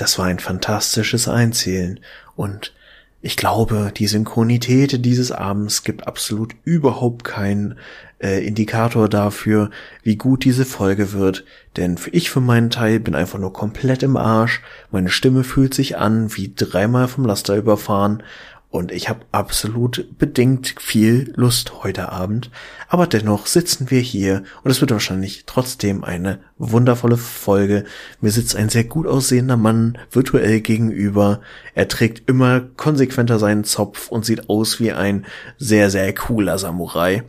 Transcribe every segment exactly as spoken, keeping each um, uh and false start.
Das war ein fantastisches Einzählen und ich glaube, die Synchronität dieses Abends gibt absolut überhaupt keinen äh, Indikator dafür, wie gut diese Folge wird, denn ich für meinen Teil bin einfach nur komplett im Arsch, meine Stimme fühlt sich an wie dreimal vom Laster überfahren und ich habe absolut bedingt viel Lust heute Abend, aber dennoch sitzen wir hier und es wird wahrscheinlich trotzdem eine wundervolle Folge. Mir sitzt ein sehr gut aussehender Mann virtuell gegenüber. Er trägt immer konsequenter seinen Zopf und sieht aus wie ein sehr, sehr cooler Samurai.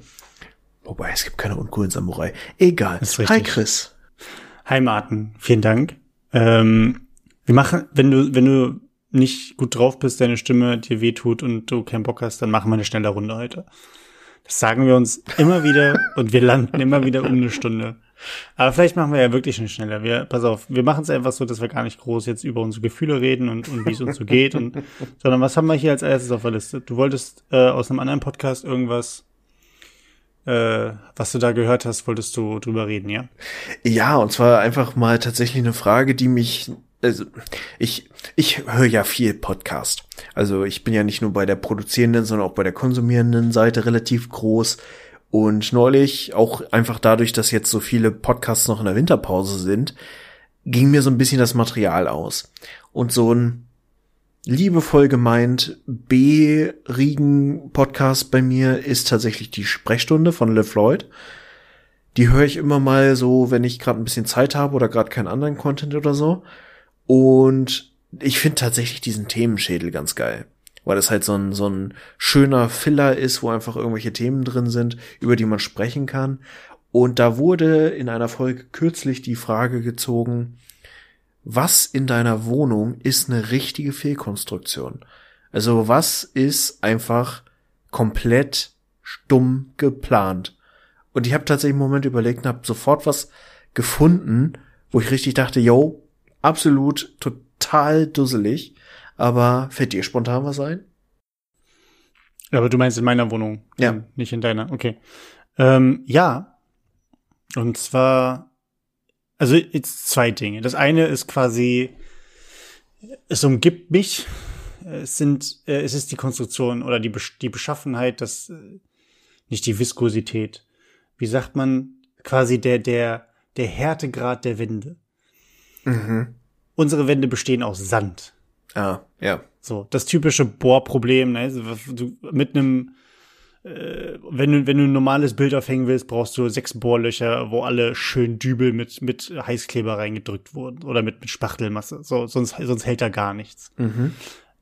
Wobei, es gibt keine uncoolen Samurai. Egal. Hi Chris. Hi Martin. Vielen Dank. Ähm, wir machen, wenn du, wenn du nicht gut drauf bist, deine Stimme dir wehtut und du keinen Bock hast, dann machen wir eine schnelle Runde heute. Das sagen wir uns immer wieder und wir landen immer wieder um eine Stunde. Aber vielleicht machen wir ja wirklich schon schneller. Wir, pass auf, wir machen es einfach so, dass wir gar nicht groß jetzt über unsere Gefühle reden und, und wie es uns so geht. Und, sondern was haben wir hier als erstes auf der Liste? Du wolltest äh, aus einem anderen Podcast irgendwas, äh, was du da gehört hast, wolltest du drüber reden, ja? Ja, und zwar einfach mal tatsächlich eine Frage, die mich... Also, ich, ich höre ja viel Podcast. Also, ich bin ja nicht nur bei der produzierenden, sondern auch bei der konsumierenden Seite relativ groß. Und neulich, auch einfach dadurch, dass jetzt so viele Podcasts noch in der Winterpause sind, ging mir so ein bisschen das Material aus. Und so ein liebevoll gemeint B-Riegen-Podcast bei mir ist tatsächlich die Sprechstunde von LeFloid. Die höre ich immer mal so, wenn ich gerade ein bisschen Zeit habe oder gerade keinen anderen Content oder so. Und ich finde tatsächlich diesen Themenschädel ganz geil, weil das halt so ein, so ein schöner Filler ist, wo einfach irgendwelche Themen drin sind, über die man sprechen kann. Und da wurde in einer Folge kürzlich die Frage gezogen, was in deiner Wohnung ist eine richtige Fehlkonstruktion? Also was ist einfach komplett stumm geplant? Und ich habe tatsächlich einen Moment überlegt und habe sofort was gefunden, wo ich richtig dachte, yo, absolut, total dusselig. Aber fällt dir spontan was ein? Aber du meinst in meiner Wohnung, ja, nicht in deiner. Okay. Ähm, ja. Und zwar, also jetzt zwei Dinge. Das eine ist quasi, es umgibt mich. Es sind, es ist die Konstruktion oder die, die Beschaffenheit, das, nicht die Viskosität. Wie sagt man? Quasi der, der, der Härtegrad der Wände. Mhm. Unsere Wände bestehen aus Sand. Ah, ja. So, das typische Bohrproblem, ne? Du, mit einem, äh, wenn du, wenn du ein normales Bild aufhängen willst, brauchst du sechs Bohrlöcher, wo alle schön Dübel mit, mit Heißkleber reingedrückt wurden oder mit, mit Spachtelmasse. So, sonst, sonst hält da gar nichts. Mhm.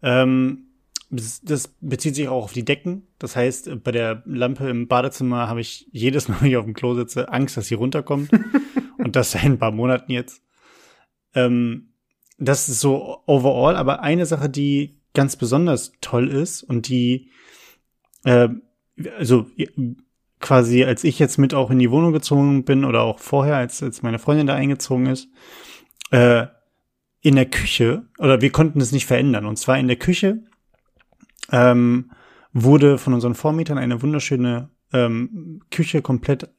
Ähm, das bezieht sich auch auf die Decken. Das heißt, bei der Lampe im Badezimmer habe ich jedes Mal, wenn ich auf dem Klo sitze, Angst, dass sie runterkommt. Und das seit ein paar Monaten jetzt. Ähm, das ist so overall, aber eine Sache, die ganz besonders toll ist und die, äh, also quasi als ich jetzt mit auch in die Wohnung gezogen bin oder auch vorher, als, als meine Freundin da eingezogen ist, äh, in der Küche, oder wir konnten es nicht verändern, und zwar in der Küche ähm, wurde von unseren Vormietern eine wunderschöne ähm, Küche komplett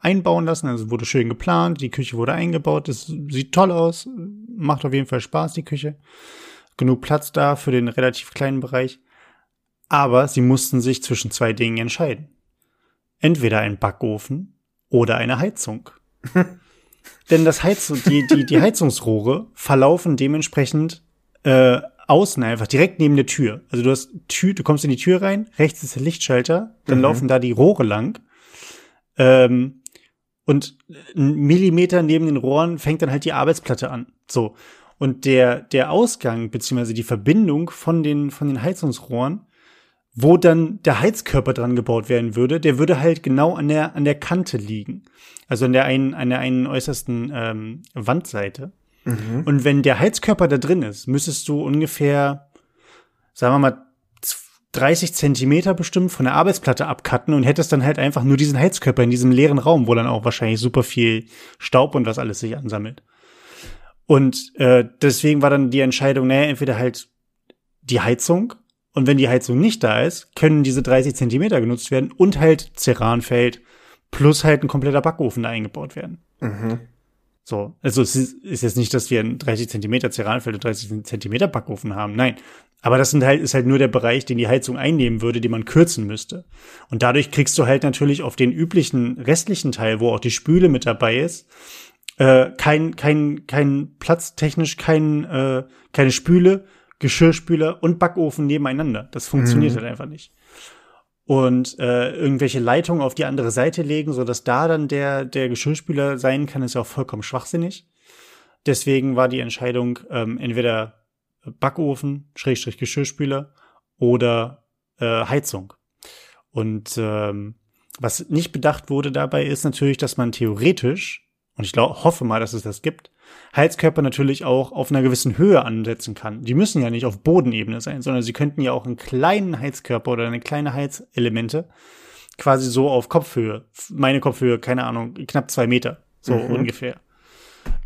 einbauen lassen, also wurde schön geplant, die Küche wurde eingebaut, es sieht toll aus, macht auf jeden Fall Spaß, die Küche. Genug Platz da für den relativ kleinen Bereich, aber sie mussten sich zwischen zwei Dingen entscheiden. Entweder ein Backofen oder eine Heizung. Denn das Heiz- die, die, die Heizungsrohre verlaufen dementsprechend äh, außen einfach, direkt neben der Tür. Also du hast Tür, du kommst in die Tür rein, rechts ist der Lichtschalter, dann mhm. laufen da die Rohre lang. Ähm, und einen Millimeter neben den Rohren fängt dann halt die Arbeitsplatte an. So. Und der, der Ausgang, beziehungsweise die Verbindung von den, von den Heizungsrohren, wo dann der Heizkörper dran gebaut werden würde, der würde halt genau an der, an der Kante liegen. Also an der einen, an der einen äußersten, ähm, Wandseite. Mhm. Und wenn der Heizkörper da drin ist, müsstest du ungefähr, sagen wir mal, dreißig Zentimeter bestimmt von der Arbeitsplatte abcutten und hättest dann halt einfach nur diesen Heizkörper in diesem leeren Raum, wo dann auch wahrscheinlich super viel Staub und was alles sich ansammelt. Und äh, deswegen war dann die Entscheidung, naja, entweder halt die Heizung, und wenn die Heizung nicht da ist, können diese dreißig Zentimeter genutzt werden und halt Ceranfeld plus halt ein kompletter Backofen da eingebaut werden. Mhm. So, also es ist, ist jetzt nicht, dass wir ein dreißig Zentimeter Ceranfeld und dreißig Zentimeter Backofen haben, nein. Aber das sind halt, ist halt nur der Bereich, den die Heizung einnehmen würde, den man kürzen müsste. Und dadurch kriegst du halt natürlich auf den üblichen restlichen Teil, wo auch die Spüle mit dabei ist, äh, kein, kein, kein Platz technisch, kein, äh, keine Spüle, Geschirrspüler und Backofen nebeneinander. Das funktioniert mhm. halt einfach nicht. Und äh, irgendwelche Leitungen auf die andere Seite legen, sodass da dann der, der Geschirrspüler sein kann, ist ja auch vollkommen schwachsinnig. Deswegen war die Entscheidung ähm, entweder Backofen, Schrägstrich Geschirrspüler oder äh, Heizung. Und ähm, was nicht bedacht wurde dabei, ist natürlich, dass man theoretisch, und ich glaub, hoffe mal, dass es das gibt, Heizkörper natürlich auch auf einer gewissen Höhe ansetzen kann. Die müssen ja nicht auf Bodenebene sein, sondern sie könnten ja auch einen kleinen Heizkörper oder eine kleine Heizelemente quasi so auf Kopfhöhe, meine Kopfhöhe, keine Ahnung, knapp zwei Meter, so mhm. ungefähr.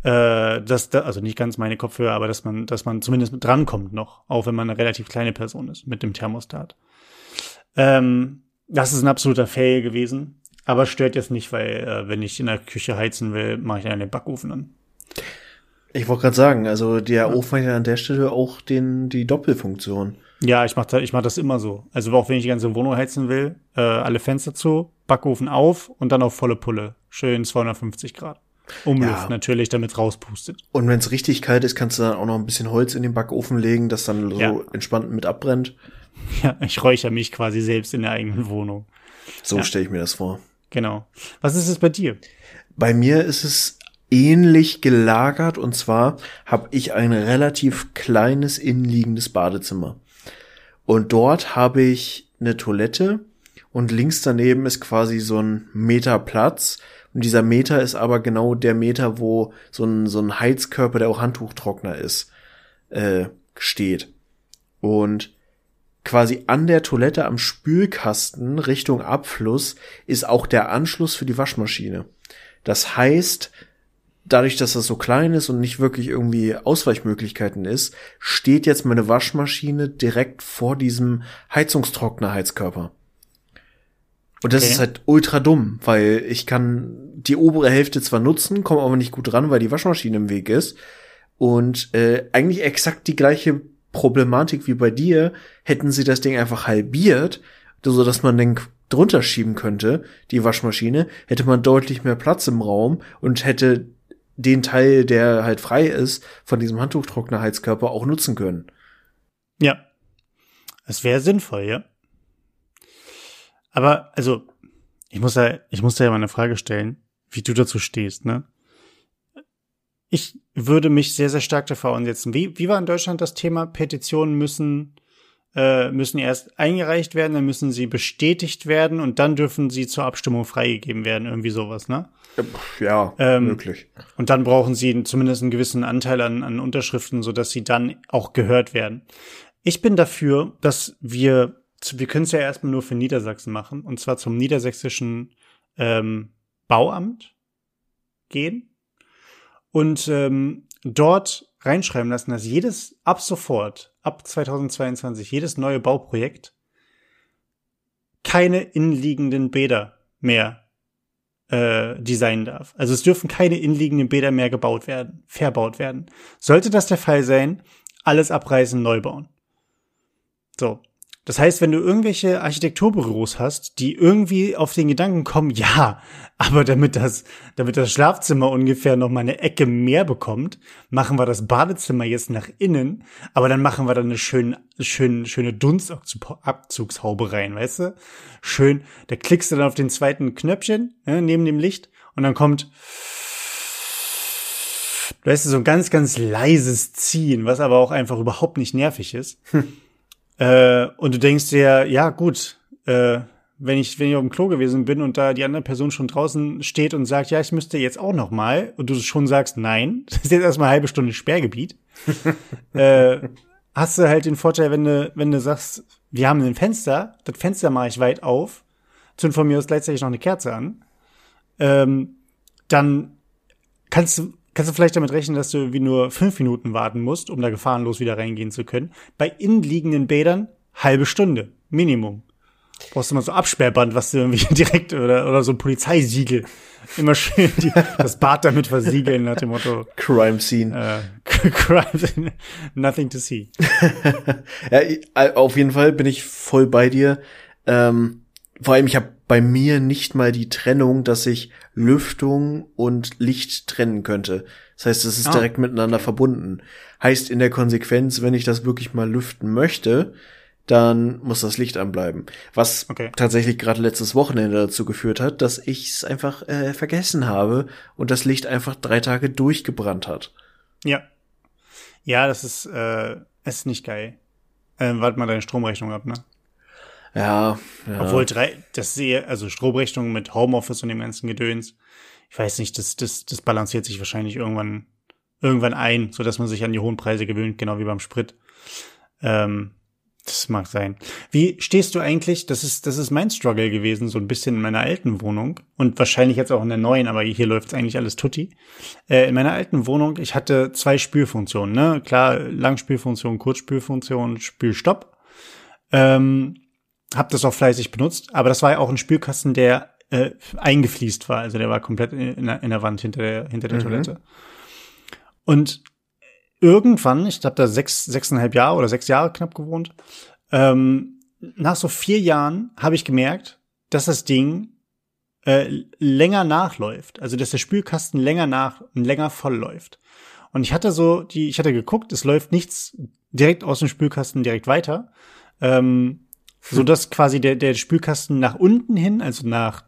Äh, dass, also nicht ganz meine Kopfhöhe, aber dass man, dass man zumindest mit drankommt noch, auch wenn man eine relativ kleine Person ist mit dem Thermostat. Ähm, das ist ein absoluter Fail gewesen, aber stört jetzt nicht, weil äh, wenn ich in der Küche heizen will, mache ich dann den Backofen an. Ich wollte gerade sagen, also der Ofen hat ja an der Stelle auch den die Doppelfunktion. Ja, ich mache ich mach das immer so. Also auch wenn ich die ganze Wohnung heizen will, äh, alle Fenster zu, Backofen auf und dann auf volle Pulle. Schön zweihundertfünfzig Grad. Umluft ja. natürlich, damit es rauspustet. Und wenn es richtig kalt ist, kannst du dann auch noch ein bisschen Holz in den Backofen legen, das dann so ja. entspannt mit abbrennt. Ja, ich räuchere mich quasi selbst in der eigenen Wohnung. So ja. stelle ich mir das vor. Genau. Was ist es bei dir? Bei mir ist es ähnlich gelagert, und zwar habe ich ein relativ kleines innenliegendes Badezimmer. Und dort habe ich eine Toilette und links daneben ist quasi so ein Meter Platz. Und dieser Meter ist aber genau der Meter, wo so ein, so ein Heizkörper, der auch Handtuchtrockner ist, äh, steht. Und quasi an der Toilette am Spülkasten Richtung Abfluss ist auch der Anschluss für die Waschmaschine. Das heißt, dadurch, dass das so klein ist und nicht wirklich irgendwie Ausweichmöglichkeiten ist, steht jetzt meine Waschmaschine direkt vor diesem Heizungstrockner-Heizkörper. Und das okay. ist halt ultra dumm, weil ich kann die obere Hälfte zwar nutzen, komme aber nicht gut ran, weil die Waschmaschine im Weg ist. Und äh, eigentlich exakt die gleiche Problematik wie bei dir, hätten sie das Ding einfach halbiert, so dass man den drunter schieben könnte, die Waschmaschine, hätte man deutlich mehr Platz im Raum und hätte den Teil, der halt frei ist, von diesem Handtuchtrockner-Heizkörper auch nutzen können. Ja, es wäre sinnvoll, ja. Aber, also, ich muss da, ich muss da ja mal eine Frage stellen, wie du dazu stehst, ne? Ich würde mich sehr, sehr stark dafür einsetzen. Wie, wie war in Deutschland das Thema? Petitionen müssen, äh, müssen erst eingereicht werden, dann müssen sie bestätigt werden und dann dürfen sie zur Abstimmung freigegeben werden, irgendwie sowas, ne? Ja, ähm, möglich. Und dann brauchen sie zumindest einen gewissen Anteil an, an Unterschriften, sodass sie dann auch gehört werden. Ich bin dafür, dass wir, wir können es ja erstmal nur für Niedersachsen machen, und zwar zum niedersächsischen ähm, Bauamt gehen und ähm, dort reinschreiben lassen, dass jedes ab sofort, ab zweitausendzweiundzwanzig, jedes neue Bauprojekt keine innenliegenden Bäder mehr Äh, designen darf. Also es dürfen keine innenliegenden Bäder mehr gebaut werden, verbaut werden. Sollte das der Fall sein, alles abreißen, neu bauen. So. Das heißt, wenn du irgendwelche Architekturbüros hast, die irgendwie auf den Gedanken kommen, ja, aber damit das, damit das Schlafzimmer ungefähr noch mal eine Ecke mehr bekommt, machen wir das Badezimmer jetzt nach innen, aber dann machen wir dann eine schöne schöne, schöne Dunstabzugshaube rein, weißt du? Schön, da klickst du dann auf den zweiten Knöpfchen, ne, neben dem Licht, und dann kommt, weißt du, so ein ganz, ganz leises Ziehen, was aber auch einfach überhaupt nicht nervig ist. Hm. Äh, und du denkst dir, ja gut, äh, wenn ich wenn ich auf dem Klo gewesen bin und da die andere Person schon draußen steht und sagt, ja, ich müsste jetzt auch noch mal, und du schon sagst, nein, das ist jetzt erstmal eine halbe Stunde Sperrgebiet, äh, hast du halt den Vorteil, wenn du, wenn du sagst, wir haben ein Fenster, das Fenster mache ich weit auf, zünd von mir aus gleichzeitig noch eine Kerze an, ähm, dann kannst du Kannst du vielleicht damit rechnen, dass du wie nur fünf Minuten warten musst, um da gefahrenlos wieder reingehen zu können. Bei innenliegenden Bädern halbe Stunde Minimum. Brauchst du mal so Absperrband, was du irgendwie direkt, oder, oder so ein Polizeisiegel. Immer schön die, das Bad damit versiegeln, nach dem Motto. Crime Scene. Äh, crime Scene. Nothing to see. Ja, auf jeden Fall bin ich voll bei dir. Ähm, vor allem, ich habe bei mir nicht mal die Trennung, dass ich Lüftung und Licht trennen könnte. Das heißt, es ist oh. direkt miteinander verbunden. Heißt in der Konsequenz, wenn ich das wirklich mal lüften möchte, dann muss das Licht anbleiben. Was okay. tatsächlich gerade letztes Wochenende dazu geführt hat, dass ich es einfach äh, vergessen habe und das Licht einfach drei Tage durchgebrannt hat. Ja. Ja, das ist, äh, ist nicht geil. Ähm, warte mal deine Stromrechnung ab, ne? Ja, ja. Obwohl drei, das sehe, also Stromrechnung mit Homeoffice und dem ganzen Gedöns. Ich weiß nicht, das, das, das balanciert sich wahrscheinlich irgendwann, irgendwann ein, sodass man sich an die hohen Preise gewöhnt, genau wie beim Sprit. Ähm, Das mag sein. Wie stehst du eigentlich, das ist das ist mein Struggle gewesen, so ein bisschen in meiner alten Wohnung und wahrscheinlich jetzt auch in der neuen, aber hier läuft's eigentlich alles tutti. Äh, in meiner alten Wohnung, ich hatte zwei Spülfunktionen, ne? Klar, Langspülfunktion, Kurzspülfunktion, Spülstopp. Ähm, hab das auch fleißig benutzt, aber das war ja auch ein Spülkasten, der äh, eingefliest war, also der war komplett in der, in der Wand hinter der, hinter der mhm. Toilette. Und irgendwann, ich habe da sechs, sechseinhalb Jahre oder sechs Jahre knapp gewohnt, ähm, nach so vier Jahren habe ich gemerkt, dass das Ding äh, länger nachläuft. Also, dass der Spülkasten länger nach, länger voll läuft. Und ich hatte so die, ich hatte geguckt, es läuft nichts direkt aus dem Spülkasten direkt weiter, ähm, hm. sodass quasi der, der Spülkasten nach unten hin, also nach,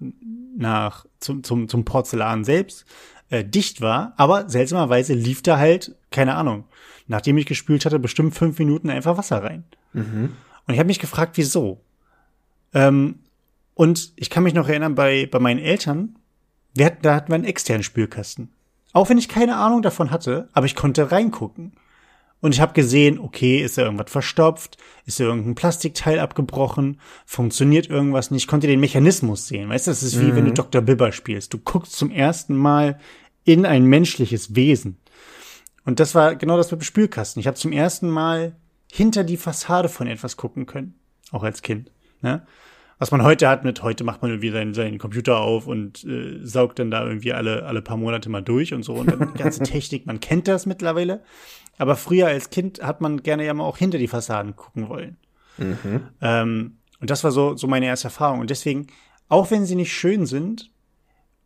nach, zum, zum, zum Porzellan selbst, Äh, dicht war, aber seltsamerweise lief da halt, keine Ahnung, nachdem ich gespült hatte, bestimmt fünf Minuten einfach Wasser rein. Mhm. Und ich habe mich gefragt, wieso? Ähm, und ich kann mich noch erinnern, bei bei meinen Eltern, wir hatten, da hatten wir einen externen Spülkasten. Auch wenn ich keine Ahnung davon hatte, aber ich konnte reingucken. Und ich habe gesehen, okay, ist da irgendwas verstopft? Ist da irgendein Plastikteil abgebrochen? Funktioniert irgendwas nicht? Ich konnte den Mechanismus sehen. Weißt du, das ist wie, mhm. wenn du Doktor Bibber spielst. Du guckst zum ersten Mal in ein menschliches Wesen. Und das war genau das mit dem Spülkasten. Ich habe zum ersten Mal hinter die Fassade von etwas gucken können. Auch als Kind. Ne? Was man heute hat mit, heute macht man irgendwie seinen, seinen Computer auf und äh, saugt dann da irgendwie alle, alle paar Monate mal durch und so. Und dann die ganze Technik, man kennt das mittlerweile. Aber früher als Kind hat man gerne ja mal auch hinter die Fassaden gucken wollen. Mhm. Ähm, und das war so, so meine erste Erfahrung. Und deswegen, auch wenn sie nicht schön sind,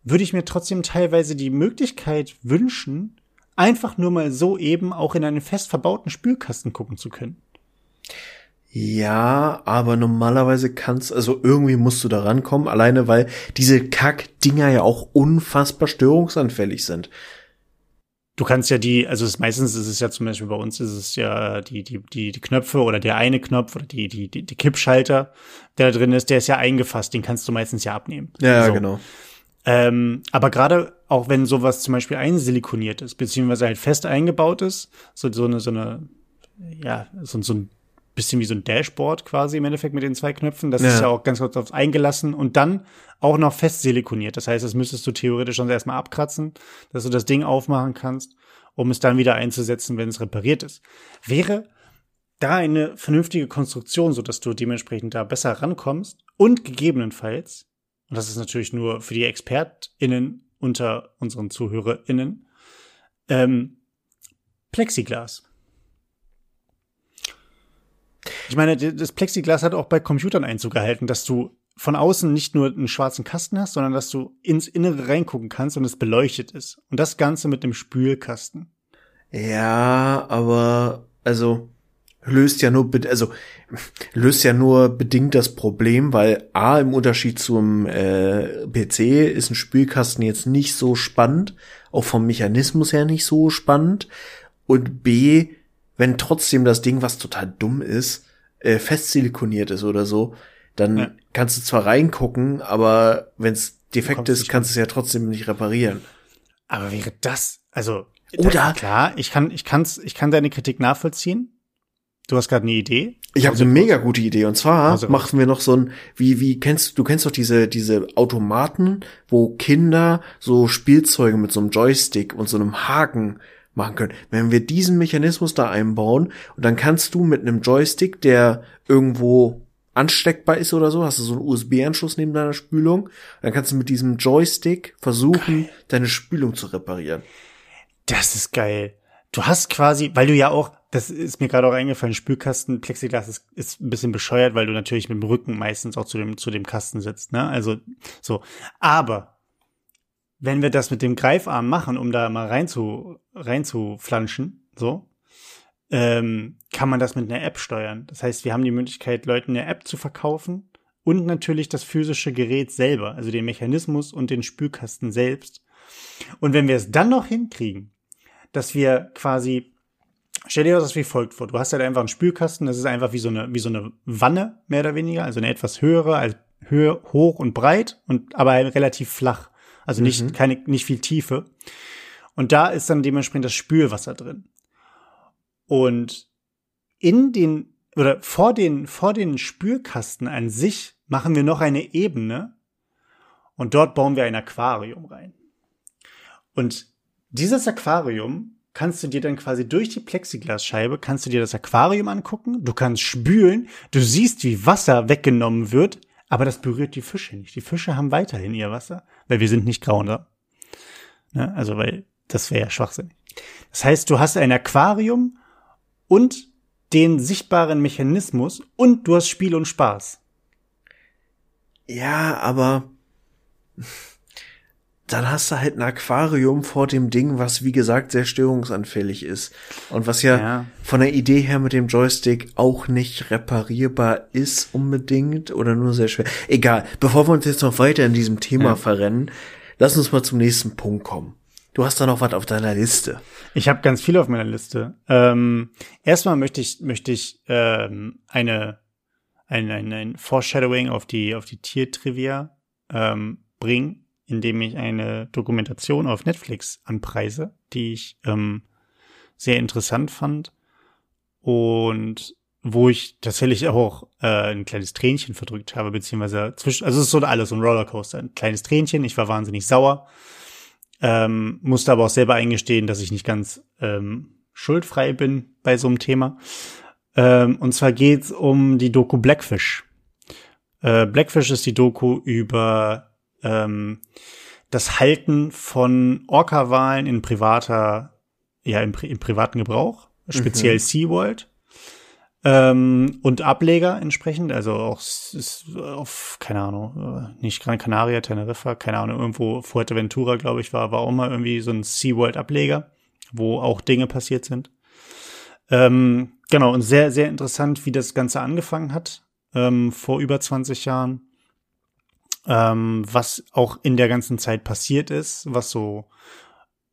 würde ich mir trotzdem teilweise die Möglichkeit wünschen, einfach nur mal so eben auch in einen fest verbauten Spülkasten gucken zu können. Ja, aber normalerweise kannst, also irgendwie musst du da rankommen, alleine weil diese Kack-Dinger ja auch unfassbar störungsanfällig sind. Du kannst ja die, also es, meistens ist es ja zum Beispiel bei uns ist es ja die die die die Knöpfe oder der eine Knopf oder die die die, die Kippschalter, der da drin ist, der ist ja eingefasst, den kannst du meistens ja abnehmen. Ja, so. Genau. Ähm, aber gerade auch wenn sowas zum Beispiel einsilikoniert ist, beziehungsweise halt fest eingebaut ist, so so eine so eine ja so so ein bisschen wie so ein Dashboard quasi im Endeffekt mit den zwei Knöpfen, das ja. ist ja auch ganz kurz aufs eingelassen und dann auch noch fest silikoniert. Das heißt, das müsstest du theoretisch schon erstmal abkratzen, dass du das Ding aufmachen kannst, um es dann wieder einzusetzen, wenn es repariert ist. Wäre da eine vernünftige Konstruktion, sodass du dementsprechend da besser rankommst und gegebenenfalls, und das ist natürlich nur für die ExpertInnen unter unseren ZuhörerInnen, ähm, Plexiglas. Ich meine, das Plexiglas hat auch bei Computern Einzug gehalten, dass du von außen nicht nur einen schwarzen Kasten hast, sondern dass du ins Innere reingucken kannst und es beleuchtet ist. Und das Ganze mit einem Spülkasten. Ja, aber also löst ja nur also löst ja nur bedingt das Problem, weil A, im Unterschied zum äh, P C ist ein Spülkasten jetzt nicht so spannend, auch vom Mechanismus her nicht so spannend, und B, wenn trotzdem das Ding, was total dumm ist, äh, fest silikoniert ist oder so, dann ja. kannst du zwar reingucken, aber wenn es defekt ist, kannst du es ja trotzdem nicht reparieren. Aber wäre das, also oder klar, ich kann, ich kann's, ich kann deine Kritik nachvollziehen. Du hast gerade eine Idee. Ich habe eine mega gute Idee, und zwar machen wir noch so ein, wie wie kennst du kennst doch diese diese Automaten, wo Kinder so Spielzeuge mit so einem Joystick und so einem Haken machen können. Wenn wir diesen Mechanismus da einbauen, und dann kannst du mit einem Joystick, der irgendwo ansteckbar ist oder so, hast du so einen U S B-Anschluss neben deiner Spülung, dann kannst du mit diesem Joystick versuchen, geil. deine Spülung zu reparieren. Das ist geil. Du hast quasi, weil du ja auch, das ist mir gerade auch eingefallen, Spülkasten, Plexiglas ist, ist ein bisschen bescheuert, weil du natürlich mit dem Rücken meistens auch zu dem, zu dem Kasten sitzt, ne? Also, so. Aber, wenn wir das mit dem Greifarm machen, um da mal rein zu, rein zu flanschen, so, ähm, kann man das mit einer App steuern. Das heißt, wir haben die Möglichkeit, Leuten eine App zu verkaufen und natürlich das physische Gerät selber, also den Mechanismus und den Spülkasten selbst. Und wenn wir es dann noch hinkriegen, dass wir quasi, stell dir das wie folgt vor, du hast halt einfach einen Spülkasten, das ist einfach wie so eine, wie so eine Wanne, mehr oder weniger, also eine etwas höhere, also Höhe, hoch und breit, und aber halt relativ flach, also nicht, mhm. keine, nicht viel Tiefe. Und da ist dann dementsprechend das Spülwasser drin. Und in den, oder vor den, vor den Spülkasten an sich machen wir noch eine Ebene und dort bauen wir ein Aquarium rein. Und dieses Aquarium kannst du dir dann quasi durch die Plexiglasscheibe, kannst du dir das Aquarium angucken, du kannst spülen, du siehst, wie Wasser weggenommen wird, aber das berührt die Fische nicht. Die Fische haben weiterhin ihr Wasser, weil wir sind nicht grauender. Ne? Also, weil das wäre ja Schwachsinn. Das heißt, du hast ein Aquarium und den sichtbaren Mechanismus und du hast Spiel und Spaß. Ja, aber... dann hast du halt ein Aquarium vor dem Ding, was, wie gesagt, sehr störungsanfällig ist. Und was ja, ja von der Idee her mit dem Joystick auch nicht reparierbar ist unbedingt oder nur sehr schwer. Egal, bevor wir uns jetzt noch weiter in diesem Thema ja. verrennen, lass uns mal zum nächsten Punkt kommen. Du hast da noch was auf deiner Liste. Ich habe ganz viel auf meiner Liste. Ähm, erstmal möchte ich möchte ich ähm, eine, ein, ein, ein Foreshadowing auf die, auf die Tier-Trivia ähm, bringen, indem ich eine Dokumentation auf Netflix anpreise, die ich ähm, sehr interessant fand und wo ich tatsächlich auch äh, ein kleines Tränchen verdrückt habe, beziehungsweise zwischen, also es ist so alles so ein Rollercoaster, ein kleines Tränchen, ich war wahnsinnig sauer, ähm, musste aber auch selber eingestehen, dass ich nicht ganz ähm, schuldfrei bin bei so einem Thema. Ähm, und zwar geht's um die Doku Blackfish. Äh, Blackfish ist die Doku über das Halten von Orca-Walen in privater, ja, im, im privaten Gebrauch, speziell mhm. SeaWorld, ähm, und Ableger entsprechend, also auch, ist auf, keine Ahnung, nicht Gran Canaria, Teneriffa, keine Ahnung, irgendwo Fuerteventura, glaube ich, war, war auch mal irgendwie so ein SeaWorld-Ableger, wo auch Dinge passiert sind. Ähm, genau, und sehr, sehr interessant, wie das Ganze angefangen hat, ähm, vor über zwanzig Jahren. Ähm, was auch in der ganzen Zeit passiert ist, was so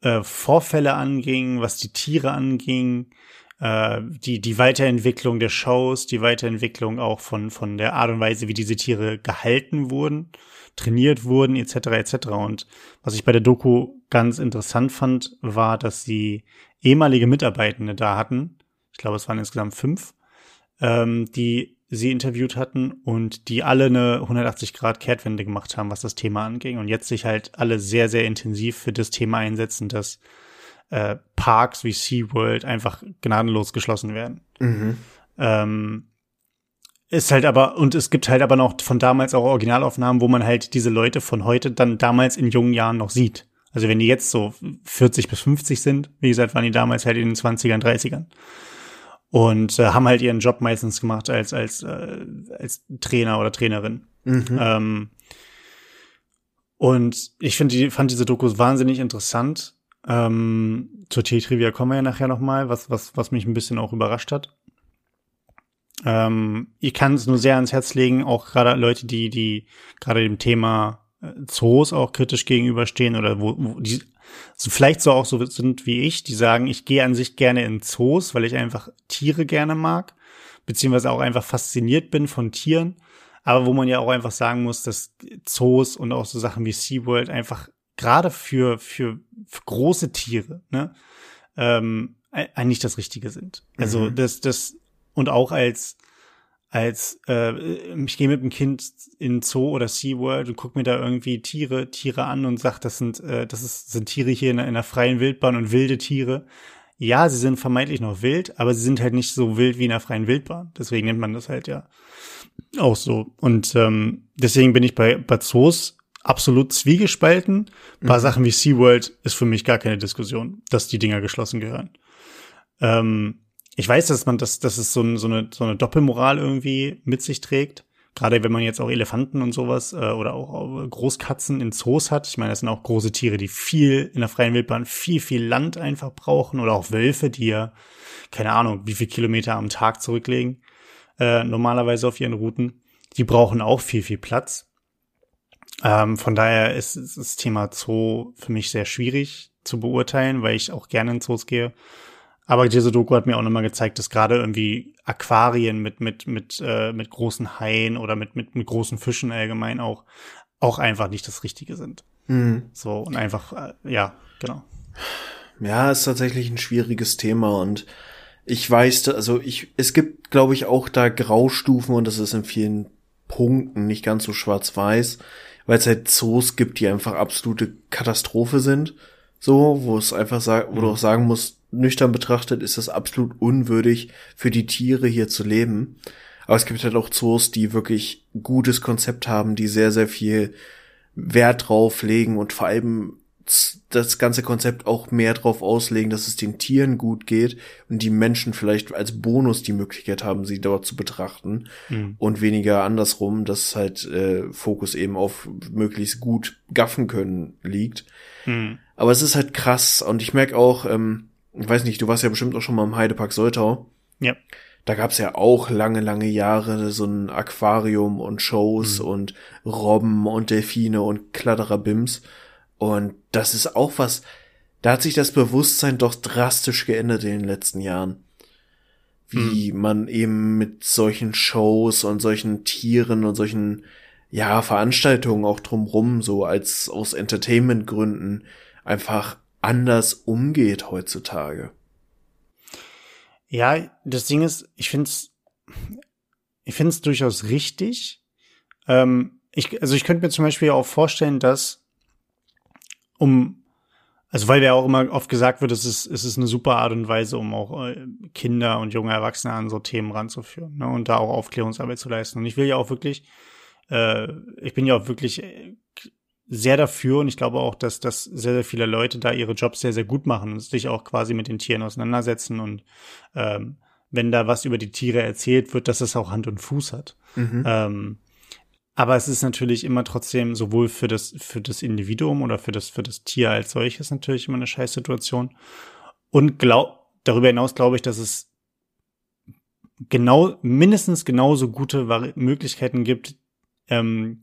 äh, Vorfälle anging, was die Tiere anging, äh, die die Weiterentwicklung der Shows, die Weiterentwicklung auch von von der Art und Weise, wie diese Tiere gehalten wurden, trainiert wurden, et cetera et cetera. Und was ich bei der Doku ganz interessant fand, war, dass sie ehemalige Mitarbeitende da hatten, ich glaube, es waren insgesamt fünf, ähm, die sie interviewt hatten und die alle eine hundertachtzig Grad Kehrtwende gemacht haben, was das Thema anging. Und jetzt sich halt alle sehr, sehr intensiv für das Thema einsetzen, dass äh, Parks wie SeaWorld einfach gnadenlos geschlossen werden. Mhm. Ähm, ist halt aber, und es gibt halt aber noch von damals auch Originalaufnahmen, wo man halt diese Leute von heute dann damals in jungen Jahren noch sieht. Also wenn die jetzt so vierzig bis fünfzig sind, wie gesagt, waren die damals halt in den zwanzigern, dreißigern. Und äh, haben halt ihren Job meistens gemacht als als äh, als Trainer oder Trainerin. Mhm. Ähm, und ich finde die fand diese Dokus wahnsinnig interessant. Ähm, zur T-Trivia kommen wir ja nachher noch mal, was was was mich ein bisschen auch überrascht hat. Ähm, ich kann es nur sehr ans Herz legen, auch gerade Leute, die die gerade dem Thema Zoos auch kritisch gegenüberstehen oder wo, wo die so vielleicht so auch so sind wie ich, die sagen, ich gehe an sich gerne in Zoos, weil ich einfach Tiere gerne mag, beziehungsweise auch einfach fasziniert bin von Tieren, aber wo man ja auch einfach sagen muss, dass Zoos und auch so Sachen wie SeaWorld einfach gerade für für, für große Tiere, ne, ähm, eigentlich das Richtige sind. Also mhm. das das und auch als als äh, ich gehe mit dem Kind in Zoo oder SeaWorld und gucke mir da irgendwie Tiere Tiere an und sag, das sind äh, das ist, sind Tiere hier in, in der freien Wildbahn und wilde Tiere. Ja, sie sind vermeintlich noch wild, aber sie sind halt nicht so wild wie in der freien Wildbahn. Deswegen nennt man das halt ja Auch so. Und ähm, deswegen bin ich bei, bei Zoos absolut zwiegespalten. Mhm. Bei Sachen wie SeaWorld ist für mich gar keine Diskussion, dass die Dinger geschlossen gehören. Ähm, ich weiß, dass man das, dass es so, so, eine, so eine Doppelmoral irgendwie mit sich trägt. Gerade wenn man jetzt auch Elefanten und sowas äh, oder auch Großkatzen in Zoos hat. Ich meine, das sind auch große Tiere, die viel in der freien Wildbahn, viel, viel Land einfach brauchen. Oder auch Wölfe, die ja, keine Ahnung, wie viele Kilometer am Tag zurücklegen. Äh, normalerweise auf ihren Routen. Die brauchen auch viel, viel Platz. Ähm, von daher ist, ist das Thema Zoo für mich sehr schwierig zu beurteilen, weil ich auch gerne in Zoos gehe. Aber diese Doku hat mir auch nochmal gezeigt, dass gerade irgendwie Aquarien mit mit mit äh, mit großen Haien oder mit mit mit großen Fischen allgemein auch auch einfach nicht das Richtige sind. Mhm. So und einfach äh, ja, genau. Ja, ist tatsächlich ein schwieriges Thema und ich weiß, also ich es gibt, glaube ich, auch da Graustufen und das ist in vielen Punkten nicht ganz so schwarz-weiß, weil es halt Zoos gibt, die einfach absolute Katastrophe sind. So, wo es einfach sagt, wo du auch sagen musst, nüchtern betrachtet ist das absolut unwürdig für die Tiere hier zu leben. Aber es gibt halt auch Zoos, die wirklich gutes Konzept haben, die sehr, sehr viel Wert drauf legen und vor allem das ganze Konzept auch mehr drauf auslegen, dass es den Tieren gut geht und die Menschen vielleicht als Bonus die Möglichkeit haben, sie dort zu betrachten mhm. und weniger andersrum, dass halt äh, Fokus eben auf möglichst gut gaffen können liegt. Mhm. Aber es ist halt krass und ich merke auch, ähm, ich weiß nicht, du warst ja bestimmt auch schon mal im Heidepark Soltau. Ja. Da gab's ja auch lange, lange Jahre so ein Aquarium und Shows mhm. und Robben und Delfine und Kladderabims. Und das ist auch was, da hat sich das Bewusstsein doch drastisch geändert in den letzten Jahren. Wie mhm. man eben mit solchen Shows und solchen Tieren und solchen, ja, Veranstaltungen auch drumrum, so als aus Entertainment-Gründen, einfach anders umgeht heutzutage. Ja, das Ding ist, ich find's, ich find's durchaus richtig. Ähm, ich, also ich könnte mir zum Beispiel auch vorstellen, dass um, also weil ja auch immer oft gesagt wird, es ist, es ist eine super Art und Weise, um auch Kinder und junge Erwachsene an so Themen ranzuführen, ne, und da auch Aufklärungsarbeit zu leisten. Und ich will ja auch wirklich, äh, ich bin ja auch wirklich sehr dafür und ich glaube auch, dass, dass sehr, sehr viele Leute da ihre Jobs sehr, sehr gut machen und sich auch quasi mit den Tieren auseinandersetzen und ähm, wenn da was über die Tiere erzählt wird, dass es auch Hand und Fuß hat. Mhm. Ähm, Aber es ist natürlich immer trotzdem sowohl für das für das Individuum oder für das für das Tier als solches natürlich immer eine Scheißsituation. Und glaub, darüber hinaus glaube ich, dass es genau mindestens genauso gute Vari- Möglichkeiten gibt, ähm,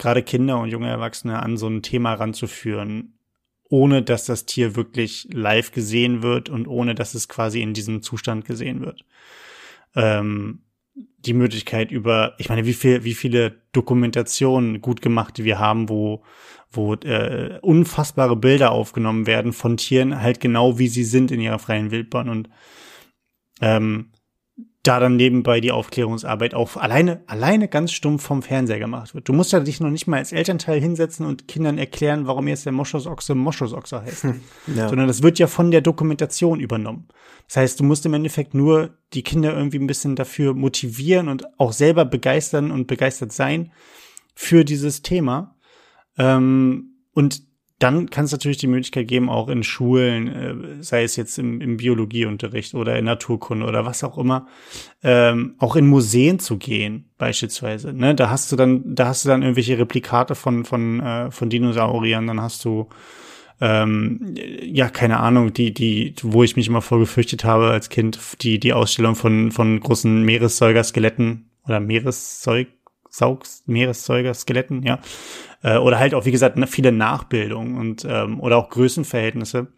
gerade Kinder und junge Erwachsene an so ein Thema ranzuführen, ohne dass das Tier wirklich live gesehen wird und ohne dass es quasi in diesem Zustand gesehen wird. Ähm, die Möglichkeit über, ich meine, wie viel, wie viele Dokumentationen gut gemacht wir haben, wo, wo äh, unfassbare Bilder aufgenommen werden von Tieren, halt genau wie sie sind in ihrer freien Wildbahn und ähm, da dann nebenbei die Aufklärungsarbeit auch alleine, alleine ganz stumpf vom Fernseher gemacht wird. Du musst ja dich noch nicht mal als Elternteil hinsetzen und Kindern erklären, warum jetzt der Moschusochse Moschusochse heißt. Hm, ja. Sondern das wird ja von der Dokumentation übernommen. Das heißt, du musst im Endeffekt nur die Kinder irgendwie ein bisschen dafür motivieren und auch selber begeistern und begeistert sein für dieses Thema. Ähm, und dann kann es natürlich die Möglichkeit geben, auch in Schulen, sei es jetzt im, im Biologieunterricht oder in Naturkunde oder was auch immer, ähm, auch in Museen zu gehen, beispielsweise. Ne? Da hast du dann, da hast du dann irgendwelche Replikate von von äh, von Dinosauriern, dann hast du ähm, ja keine Ahnung, die die, wo ich mich immer vorgefürchtet habe als Kind, die die Ausstellung von von großen Meeressäuger-Skeletten oder Meeressäug Saugs, Meeressäuger, Skeletten, ja. Äh, oder halt auch, wie gesagt, viele Nachbildungen und ähm, oder auch Größenverhältnisse,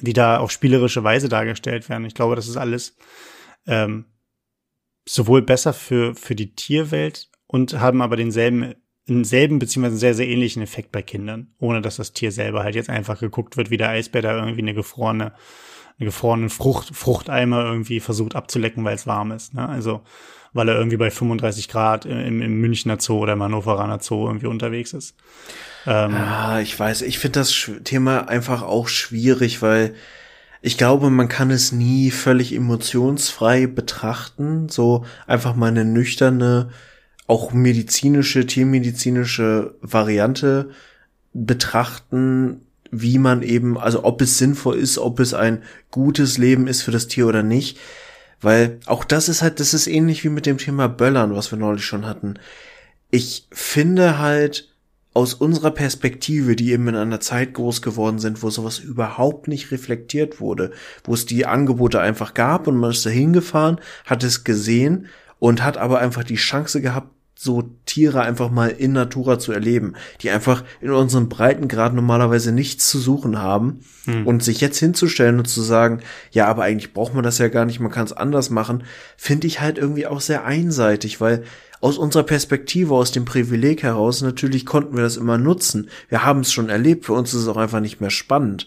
die da auf spielerische Weise dargestellt werden. Ich glaube, das ist alles ähm, sowohl besser für für die Tierwelt und haben aber denselben, denselben beziehungsweise sehr, sehr ähnlichen Effekt bei Kindern, ohne dass das Tier selber halt jetzt einfach geguckt wird, wie der Eisbär da irgendwie eine gefrorene, eine gefrorene Frucht, Fruchteimer irgendwie versucht abzulecken, weil es warm ist, ne? Also weil er irgendwie bei fünfunddreißig Grad im, im Münchner Zoo oder im Hannoveraner Zoo irgendwie unterwegs ist. Ähm. Ah, ich weiß, ich finde das Thema einfach auch schwierig, weil ich glaube, man kann es nie völlig emotionsfrei betrachten, so einfach mal eine nüchterne auch medizinische, tiermedizinische Variante betrachten, wie man eben, also ob es sinnvoll ist, ob es ein gutes Leben ist für das Tier oder nicht. Weil auch das ist halt, das ist ähnlich wie mit dem Thema Böllern, was wir neulich schon hatten. Ich finde halt, aus unserer Perspektive, die eben in einer Zeit groß geworden sind, wo sowas überhaupt nicht reflektiert wurde, wo es die Angebote einfach gab und man ist da hingefahren, hat es gesehen und hat aber einfach die Chance gehabt, so Tiere einfach mal in Natura zu erleben, die einfach in unserem Breitengrad normalerweise nichts zu suchen haben. Hm. Und sich jetzt hinzustellen und zu sagen, ja, aber eigentlich braucht man das ja gar nicht, man kann es anders machen, finde ich halt irgendwie auch sehr einseitig, weil aus unserer Perspektive, aus dem Privileg heraus, natürlich konnten wir das immer nutzen. Wir haben es schon erlebt, für uns ist es auch einfach nicht mehr spannend.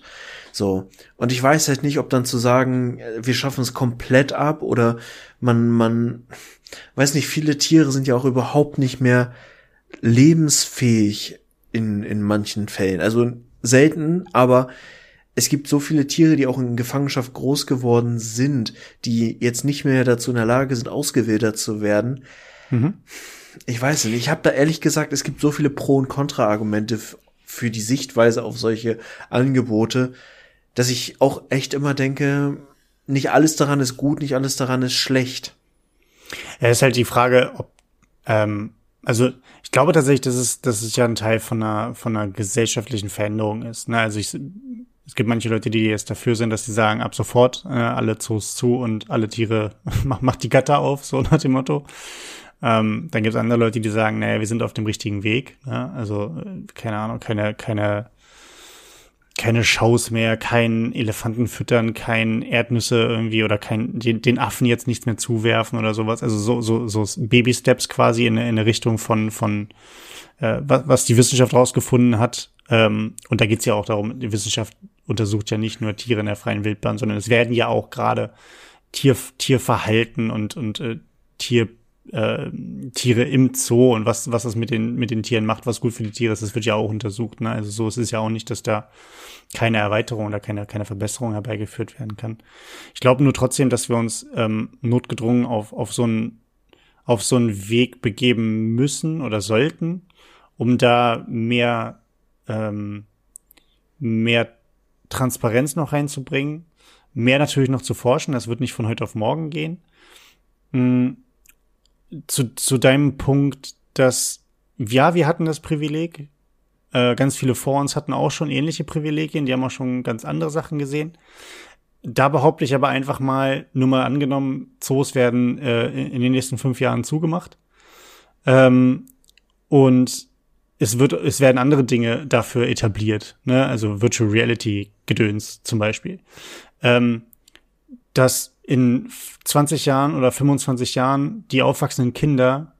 So. Und ich weiß halt nicht, ob dann zu sagen, wir schaffen es komplett ab oder man, man, weiß nicht, viele Tiere sind ja auch überhaupt nicht mehr lebensfähig in, in manchen Fällen. Also selten, aber es gibt so viele Tiere, die auch in Gefangenschaft groß geworden sind, die jetzt nicht mehr dazu in der Lage sind, ausgewildert zu werden. Mhm. Ich weiß nicht, ich habe da ehrlich gesagt, es gibt so viele Pro- und Kontra-Argumente f- für die Sichtweise auf solche Angebote, dass ich auch echt immer denke, nicht alles daran ist gut, nicht alles daran ist schlecht. Ja, ist halt die Frage, ob, ähm, also ich glaube tatsächlich, dass es, dass es ja ein Teil von einer, von einer gesellschaftlichen Veränderung ist. Ne? Also ich, es gibt manche Leute, die jetzt dafür sind, dass sie sagen, ab sofort äh, alle Zoos zu und alle Tiere, macht mach die Gatter auf, so nach dem Motto. Ähm, dann gibt es andere Leute, die sagen, naja, wir sind auf dem richtigen Weg. Ne? Also, keine Ahnung, keine, keine, keine Schaus mehr, kein Elefanten füttern, kein Erdnüsse irgendwie oder kein, den, den Affen jetzt nichts mehr zuwerfen oder sowas. Also so, so, so Baby-Steps quasi in, in eine Richtung von, von äh, was, was die Wissenschaft rausgefunden hat. Ähm, und da geht's ja auch darum, die Wissenschaft untersucht ja nicht nur Tiere in der freien Wildbahn, sondern es werden ja auch gerade Tier, Tierverhalten und, und äh, Tier Äh, Tiere im Zoo und was was das mit den mit den Tieren macht, was gut für die Tiere ist, das wird ja auch untersucht. Ne? Also so ist es ja auch nicht, dass da keine Erweiterung oder keine keine Verbesserung herbeigeführt werden kann. Ich glaube nur trotzdem, dass wir uns ähm, notgedrungen auf auf so einen auf so einen Weg begeben müssen oder sollten, um da mehr ähm, mehr Transparenz noch reinzubringen, mehr natürlich noch zu forschen. Das wird nicht von heute auf morgen gehen. Mhm. Zu, zu deinem Punkt, dass, ja, wir hatten das Privileg, äh, ganz viele vor uns hatten auch schon ähnliche Privilegien, die haben auch schon ganz andere Sachen gesehen. Da behaupte ich aber einfach mal, nur mal angenommen, Zoos werden äh, in, in den nächsten fünf Jahren zugemacht. Ähm, und es wird, es werden andere Dinge dafür etabliert, ne? Also Virtual Reality Gedöns zum Beispiel. Ähm, das in zwanzig Jahren oder fünfundzwanzig Jahren die aufwachsenden Kinder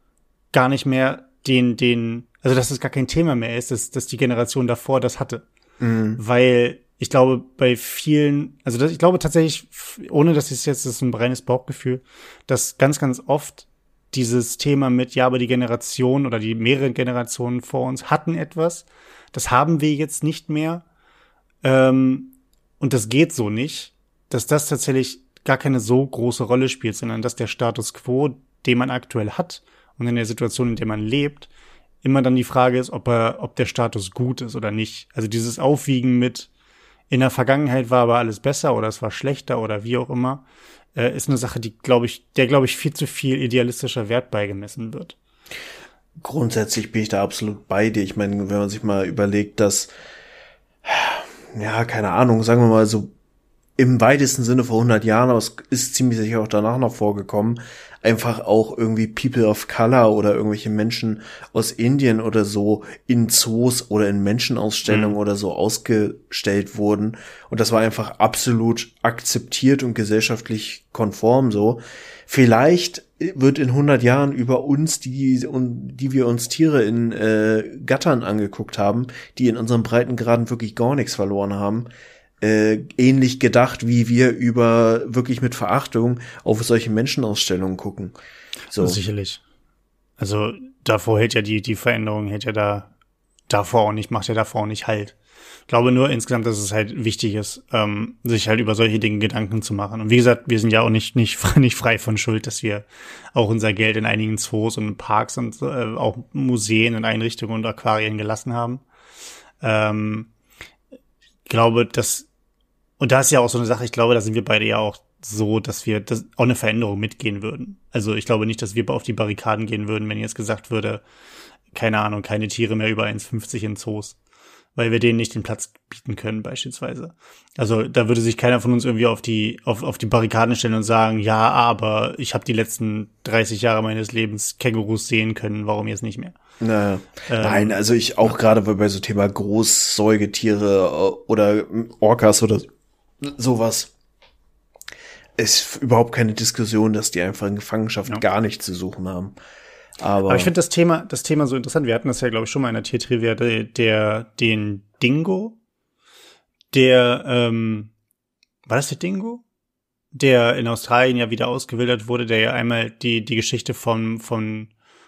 gar nicht mehr den, den, also dass es gar kein Thema mehr ist, dass, dass die Generation davor das hatte. Mhm. Weil ich glaube, bei vielen, also das, ich glaube tatsächlich, ohne dass es jetzt, das ist ein reines Bauchgefühl, dass ganz, ganz oft dieses Thema mit, ja, aber die Generation oder die mehreren Generationen vor uns hatten etwas, das haben wir jetzt nicht mehr, ähm, und das geht so nicht, dass das tatsächlich gar keine so große Rolle spielt, sondern dass der Status quo, den man aktuell hat und in der Situation, in der man lebt, immer dann die Frage ist, ob er, ob der Status gut ist oder nicht. Also dieses Aufwiegen mit, in der Vergangenheit war aber alles besser oder es war schlechter oder wie auch immer, äh, ist eine Sache, die, glaube ich, der, glaube ich, viel zu viel idealistischer Wert beigemessen wird. Grundsätzlich bin ich da absolut bei dir. Ich meine, wenn man sich mal überlegt, dass, ja, keine Ahnung, sagen wir mal so, im weitesten Sinne vor hundert Jahren, aber es ist ziemlich sicher auch danach noch vorgekommen, einfach auch irgendwie People of Color oder irgendwelche Menschen aus Indien oder so in Zoos oder in Menschenausstellungen mhm. oder so ausgestellt wurden. Und das war einfach absolut akzeptiert und gesellschaftlich konform so. Vielleicht wird in hundert Jahren über uns, die, die wir uns Tiere in äh, Gattern angeguckt haben, die in unseren Breitengraden wirklich gar nichts verloren haben, Äh, ähnlich gedacht, wie wir über wirklich mit Verachtung auf solche Menschenausstellungen gucken. So. Sicherlich. Also davor hält ja die die Veränderung hält ja da davor auch nicht, macht ja davor auch nicht halt. Ich glaube nur insgesamt, dass es halt wichtig ist, ähm, sich halt über solche Dinge Gedanken zu machen. Und wie gesagt, wir sind ja auch nicht nicht, nicht frei von Schuld, dass wir auch unser Geld in einigen Zoos und Parks und äh, auch Museen und Einrichtungen und Aquarien gelassen haben. Ähm, ich glaube, dass, und da ist ja auch so eine Sache, ich glaube, da sind wir beide ja auch so, dass wir das auch eine Veränderung mitgehen würden. Also ich glaube nicht, dass wir auf die Barrikaden gehen würden, wenn jetzt gesagt würde, keine Ahnung, keine Tiere mehr über eins fünfzig in Zoos, weil wir denen nicht den Platz bieten können beispielsweise. Also da würde sich keiner von uns irgendwie auf die auf auf die Barrikaden stellen und sagen, ja, aber ich habe die letzten dreißig Jahre meines Lebens Kängurus sehen können, warum jetzt nicht mehr? Naja. Ähm, Nein, also ich auch gerade bei so Thema Großsäugetiere oder Orcas oder sowas. Ist überhaupt keine Diskussion, dass die einfach in Gefangenschaft ja. gar nichts zu suchen haben. Aber, Aber ich finde das Thema, das Thema so interessant. Wir hatten das ja, glaube ich, schon mal in der Tiertrivia, der, der, den Dingo, der, ähm, war das der Dingo? Der in Australien ja wieder ausgewildert wurde, der ja einmal die, die Geschichte vom, vom,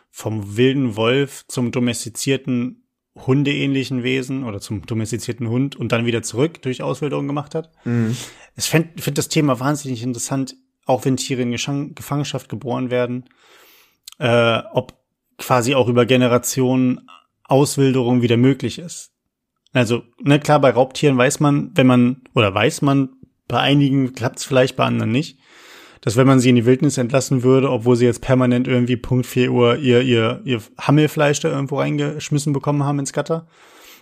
vom wilden Wolf zum domestizierten hundeähnlichen Wesen oder zum domestizierten Hund und dann wieder zurück durch Auswilderung gemacht hat. Mhm. Ich finde find das Thema wahnsinnig interessant, auch wenn Tiere in Geschang- Gefangenschaft geboren werden, äh, ob quasi auch über Generationen Auswilderung wieder möglich ist. Also, ne, klar, bei Raubtieren weiß man, wenn man, oder weiß man, bei einigen klappt es vielleicht, bei anderen nicht, dass wenn man sie in die Wildnis entlassen würde, obwohl sie jetzt permanent irgendwie Punkt vier Uhr ihr, ihr, ihr Hammelfleisch da irgendwo reingeschmissen bekommen haben ins Gatter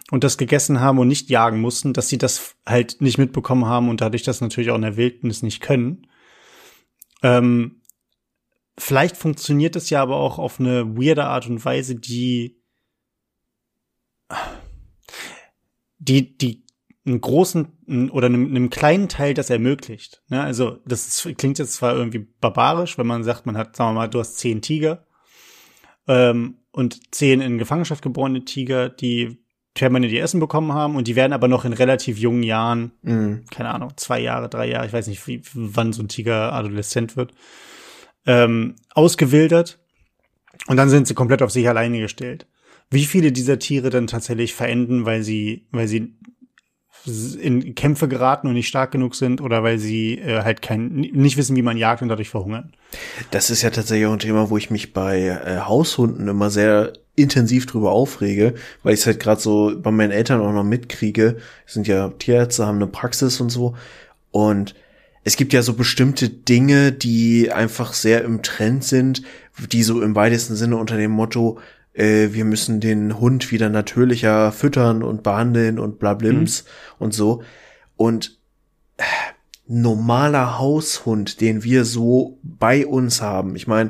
und das gegessen haben und nicht jagen mussten, dass sie das halt nicht mitbekommen haben und dadurch das natürlich auch in der Wildnis nicht können. Ähm, vielleicht funktioniert es ja aber auch auf eine weirde Art und Weise, die die, die einen großen oder einem, einem kleinen Teil das ermöglicht. Ne? Also das ist, klingt jetzt zwar irgendwie barbarisch, wenn man sagt, man hat, sagen wir mal, du hast zehn Tiger ähm, und zehn in Gefangenschaft geborene Tiger, die permanent ihr Essen bekommen haben und die werden aber noch in relativ jungen Jahren, mhm. keine Ahnung, zwei Jahre, drei Jahre, ich weiß nicht, wie, wann so ein Tiger adoleszent wird, ähm, ausgewildert und dann sind sie komplett auf sich alleine gestellt. Wie viele dieser Tiere dann tatsächlich verenden, weil sie, weil sie in Kämpfe geraten und nicht stark genug sind oder weil sie äh, halt kein nicht wissen, wie man jagt und dadurch verhungern. Das ist ja tatsächlich auch ein Thema, wo ich mich bei äh, Haushunden immer sehr intensiv drüber aufrege, weil ich es halt gerade so bei meinen Eltern auch noch mitkriege. Die sind ja Tierärzte, haben eine Praxis und so. Und es gibt ja so bestimmte Dinge, die einfach sehr im Trend sind, die so im weitesten Sinne unter dem Motto wir müssen den Hund wieder natürlicher füttern und behandeln und blablims mhm. und so. Und äh, normaler Haushund, den wir so bei uns haben, ich meine,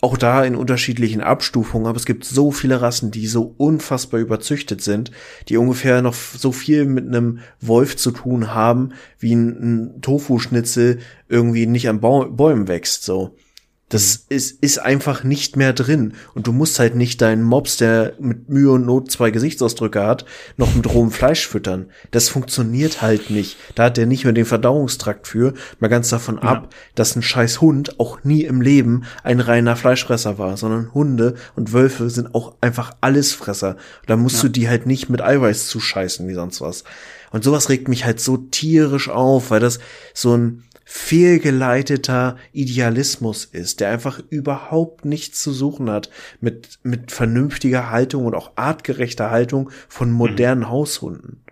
auch da in unterschiedlichen Abstufungen, aber es gibt so viele Rassen, die so unfassbar überzüchtet sind, die ungefähr noch so viel mit einem Wolf zu tun haben, wie ein, ein Tofu-Schnitzel irgendwie nicht an ba- Bäumen wächst, so. Das ist, ist einfach nicht mehr drin. Und du musst halt nicht deinen Mops, der mit Mühe und Not zwei Gesichtsausdrücke hat, noch mit rohem Fleisch füttern. Das funktioniert halt nicht. Da hat der nicht mehr den Verdauungstrakt für. Mal ganz davon ja. ab, dass ein scheiß Hund auch nie im Leben ein reiner Fleischfresser war, sondern Hunde und Wölfe sind auch einfach Allesfresser. Da musst ja. du die halt nicht mit Eiweiß zuscheißen wie sonst was. Und sowas regt mich halt so tierisch auf, weil das so ein fehlgeleiteter Idealismus ist, der einfach überhaupt nichts zu suchen hat mit mit vernünftiger Haltung und auch artgerechter Haltung von modernen mhm. Haushunden.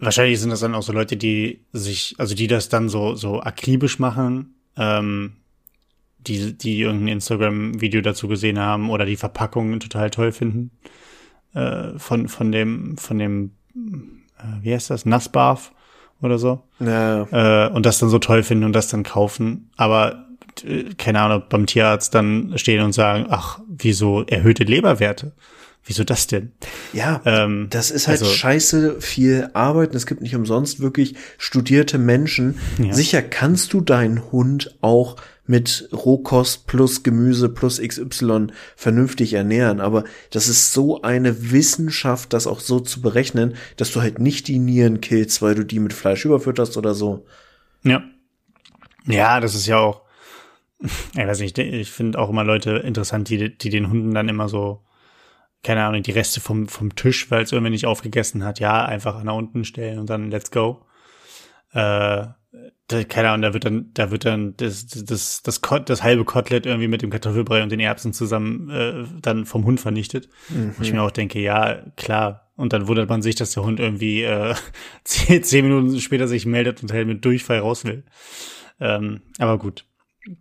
Wahrscheinlich sind das dann auch so Leute, die sich, also die das dann so so akribisch machen, ähm, die die irgendein Instagram-Video dazu gesehen haben oder die Verpackungen total toll finden äh, von von dem von dem äh, wie heißt das Nassbarf oder so. Ja. Äh, und das dann so toll finden und das dann kaufen. Aber, äh, keine Ahnung, beim Tierarzt dann stehen und sagen, ach, wieso erhöhte Leberwerte? Wieso das denn? Ja, ähm, das ist halt also, scheiße viel Arbeit. Und es gibt nicht umsonst wirklich studierte Menschen. Ja. Sicher kannst du deinen Hund auch mit Rohkost plus Gemüse plus X Y vernünftig ernähren. Aber das ist so eine Wissenschaft, das auch so zu berechnen, dass du halt nicht die Nieren killst, weil du die mit Fleisch überfütterst oder so. Ja. Ja, das ist ja auch, ich weiß nicht, ich finde auch immer Leute interessant, die, die den Hunden dann immer so keine Ahnung, die Reste vom, vom Tisch, weil es irgendwie nicht aufgegessen hat, ja, einfach nach unten stellen und dann let's go. Äh, da, keine Ahnung, da wird dann, da wird dann das, das, das, das, Kot, das halbe Kotelett irgendwie mit dem Kartoffelbrei und den Erbsen zusammen äh, dann vom Hund vernichtet. Mhm. Wo ich mir auch denke, ja, klar. Und dann wundert man sich, dass der Hund irgendwie äh, zehn, zehn Minuten später sich meldet und halt mit Durchfall raus will. Ähm, aber gut.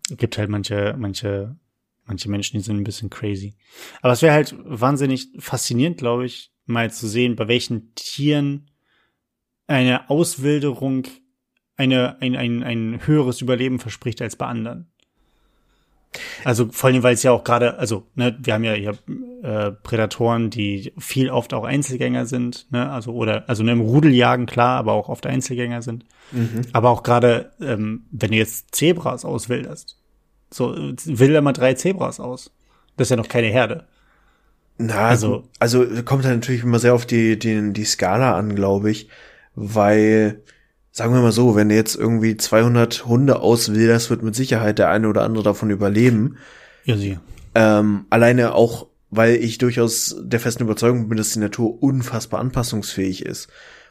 Gibt halt manche, manche, manche Menschen, die sind ein bisschen crazy. Aber es wäre halt wahnsinnig faszinierend, glaube ich, mal zu sehen, bei welchen Tieren eine Auswilderung eine, ein, ein, ein höheres Überleben verspricht als bei anderen. Also vor allem, weil es ja auch gerade, also ne, wir haben ja hier äh, Prädatoren, die viel oft auch Einzelgänger sind, ne, also oder also ne, im Rudel jagen, klar, aber auch oft Einzelgänger sind. Mhm. Aber auch gerade, ähm, wenn du jetzt Zebras auswilderst, so wilder mal drei Zebras aus. Das ist ja noch keine Herde. Na, also also kommt halt natürlich immer sehr auf die die die Skala an, glaube ich, weil sagen wir mal so, wenn du jetzt irgendwie zweihundert Hunde auswilderst, wird mit Sicherheit der eine oder andere davon überleben. Ja, sicher. Ähm, alleine auch, weil ich durchaus der festen Überzeugung bin, dass die Natur unfassbar anpassungsfähig ist.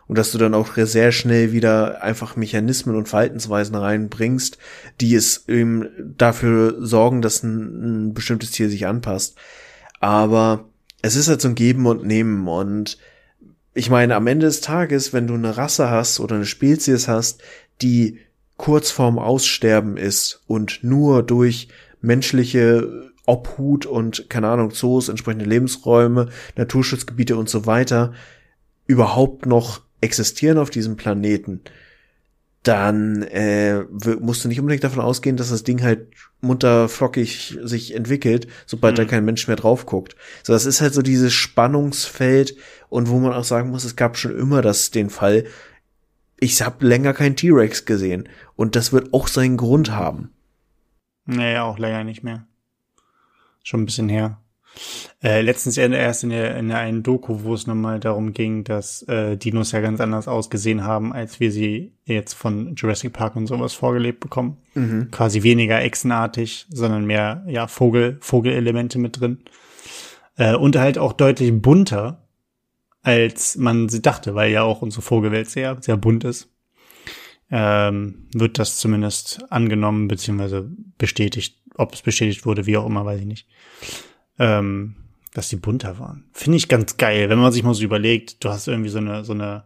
Und dass du dann auch sehr schnell wieder einfach Mechanismen und Verhaltensweisen reinbringst, die es eben dafür sorgen, dass ein, ein bestimmtes Tier sich anpasst. Aber es ist halt so ein Geben und Nehmen und ich meine, am Ende des Tages, wenn du eine Rasse hast oder eine Spezies hast, die kurz vorm Aussterben ist und nur durch menschliche Obhut und, keine Ahnung, Zoos, entsprechende Lebensräume, Naturschutzgebiete und so weiter überhaupt noch existieren auf diesem Planeten, dann äh, w- musst du nicht unbedingt davon ausgehen, dass das Ding halt munter flockig sich entwickelt, sobald mhm. da kein Mensch mehr drauf guckt. So, das ist halt so dieses Spannungsfeld und wo man auch sagen muss, es gab schon immer das den Fall, ich habe länger keinen T-Rex gesehen und das wird auch seinen Grund haben. Naja, auch länger nicht mehr. Schon ein bisschen her. Äh, letztens erst in der, in der einen Doku, wo es nochmal darum ging, dass äh, Dinos ja ganz anders ausgesehen haben, als wir sie jetzt von Jurassic Park und sowas vorgelebt bekommen. Mhm. Quasi weniger echsenartig, sondern mehr ja Vogel, Vogelelemente mit drin. Äh, und halt auch deutlich bunter, als man sie dachte, weil ja auch unsere Vogelwelt sehr, sehr bunt ist. Ähm, wird das zumindest angenommen, beziehungsweise bestätigt, ob es bestätigt wurde, wie auch immer, weiß ich nicht. Ähm, dass die bunter waren. Finde ich ganz geil, wenn man sich mal so überlegt, du hast irgendwie so eine, so eine,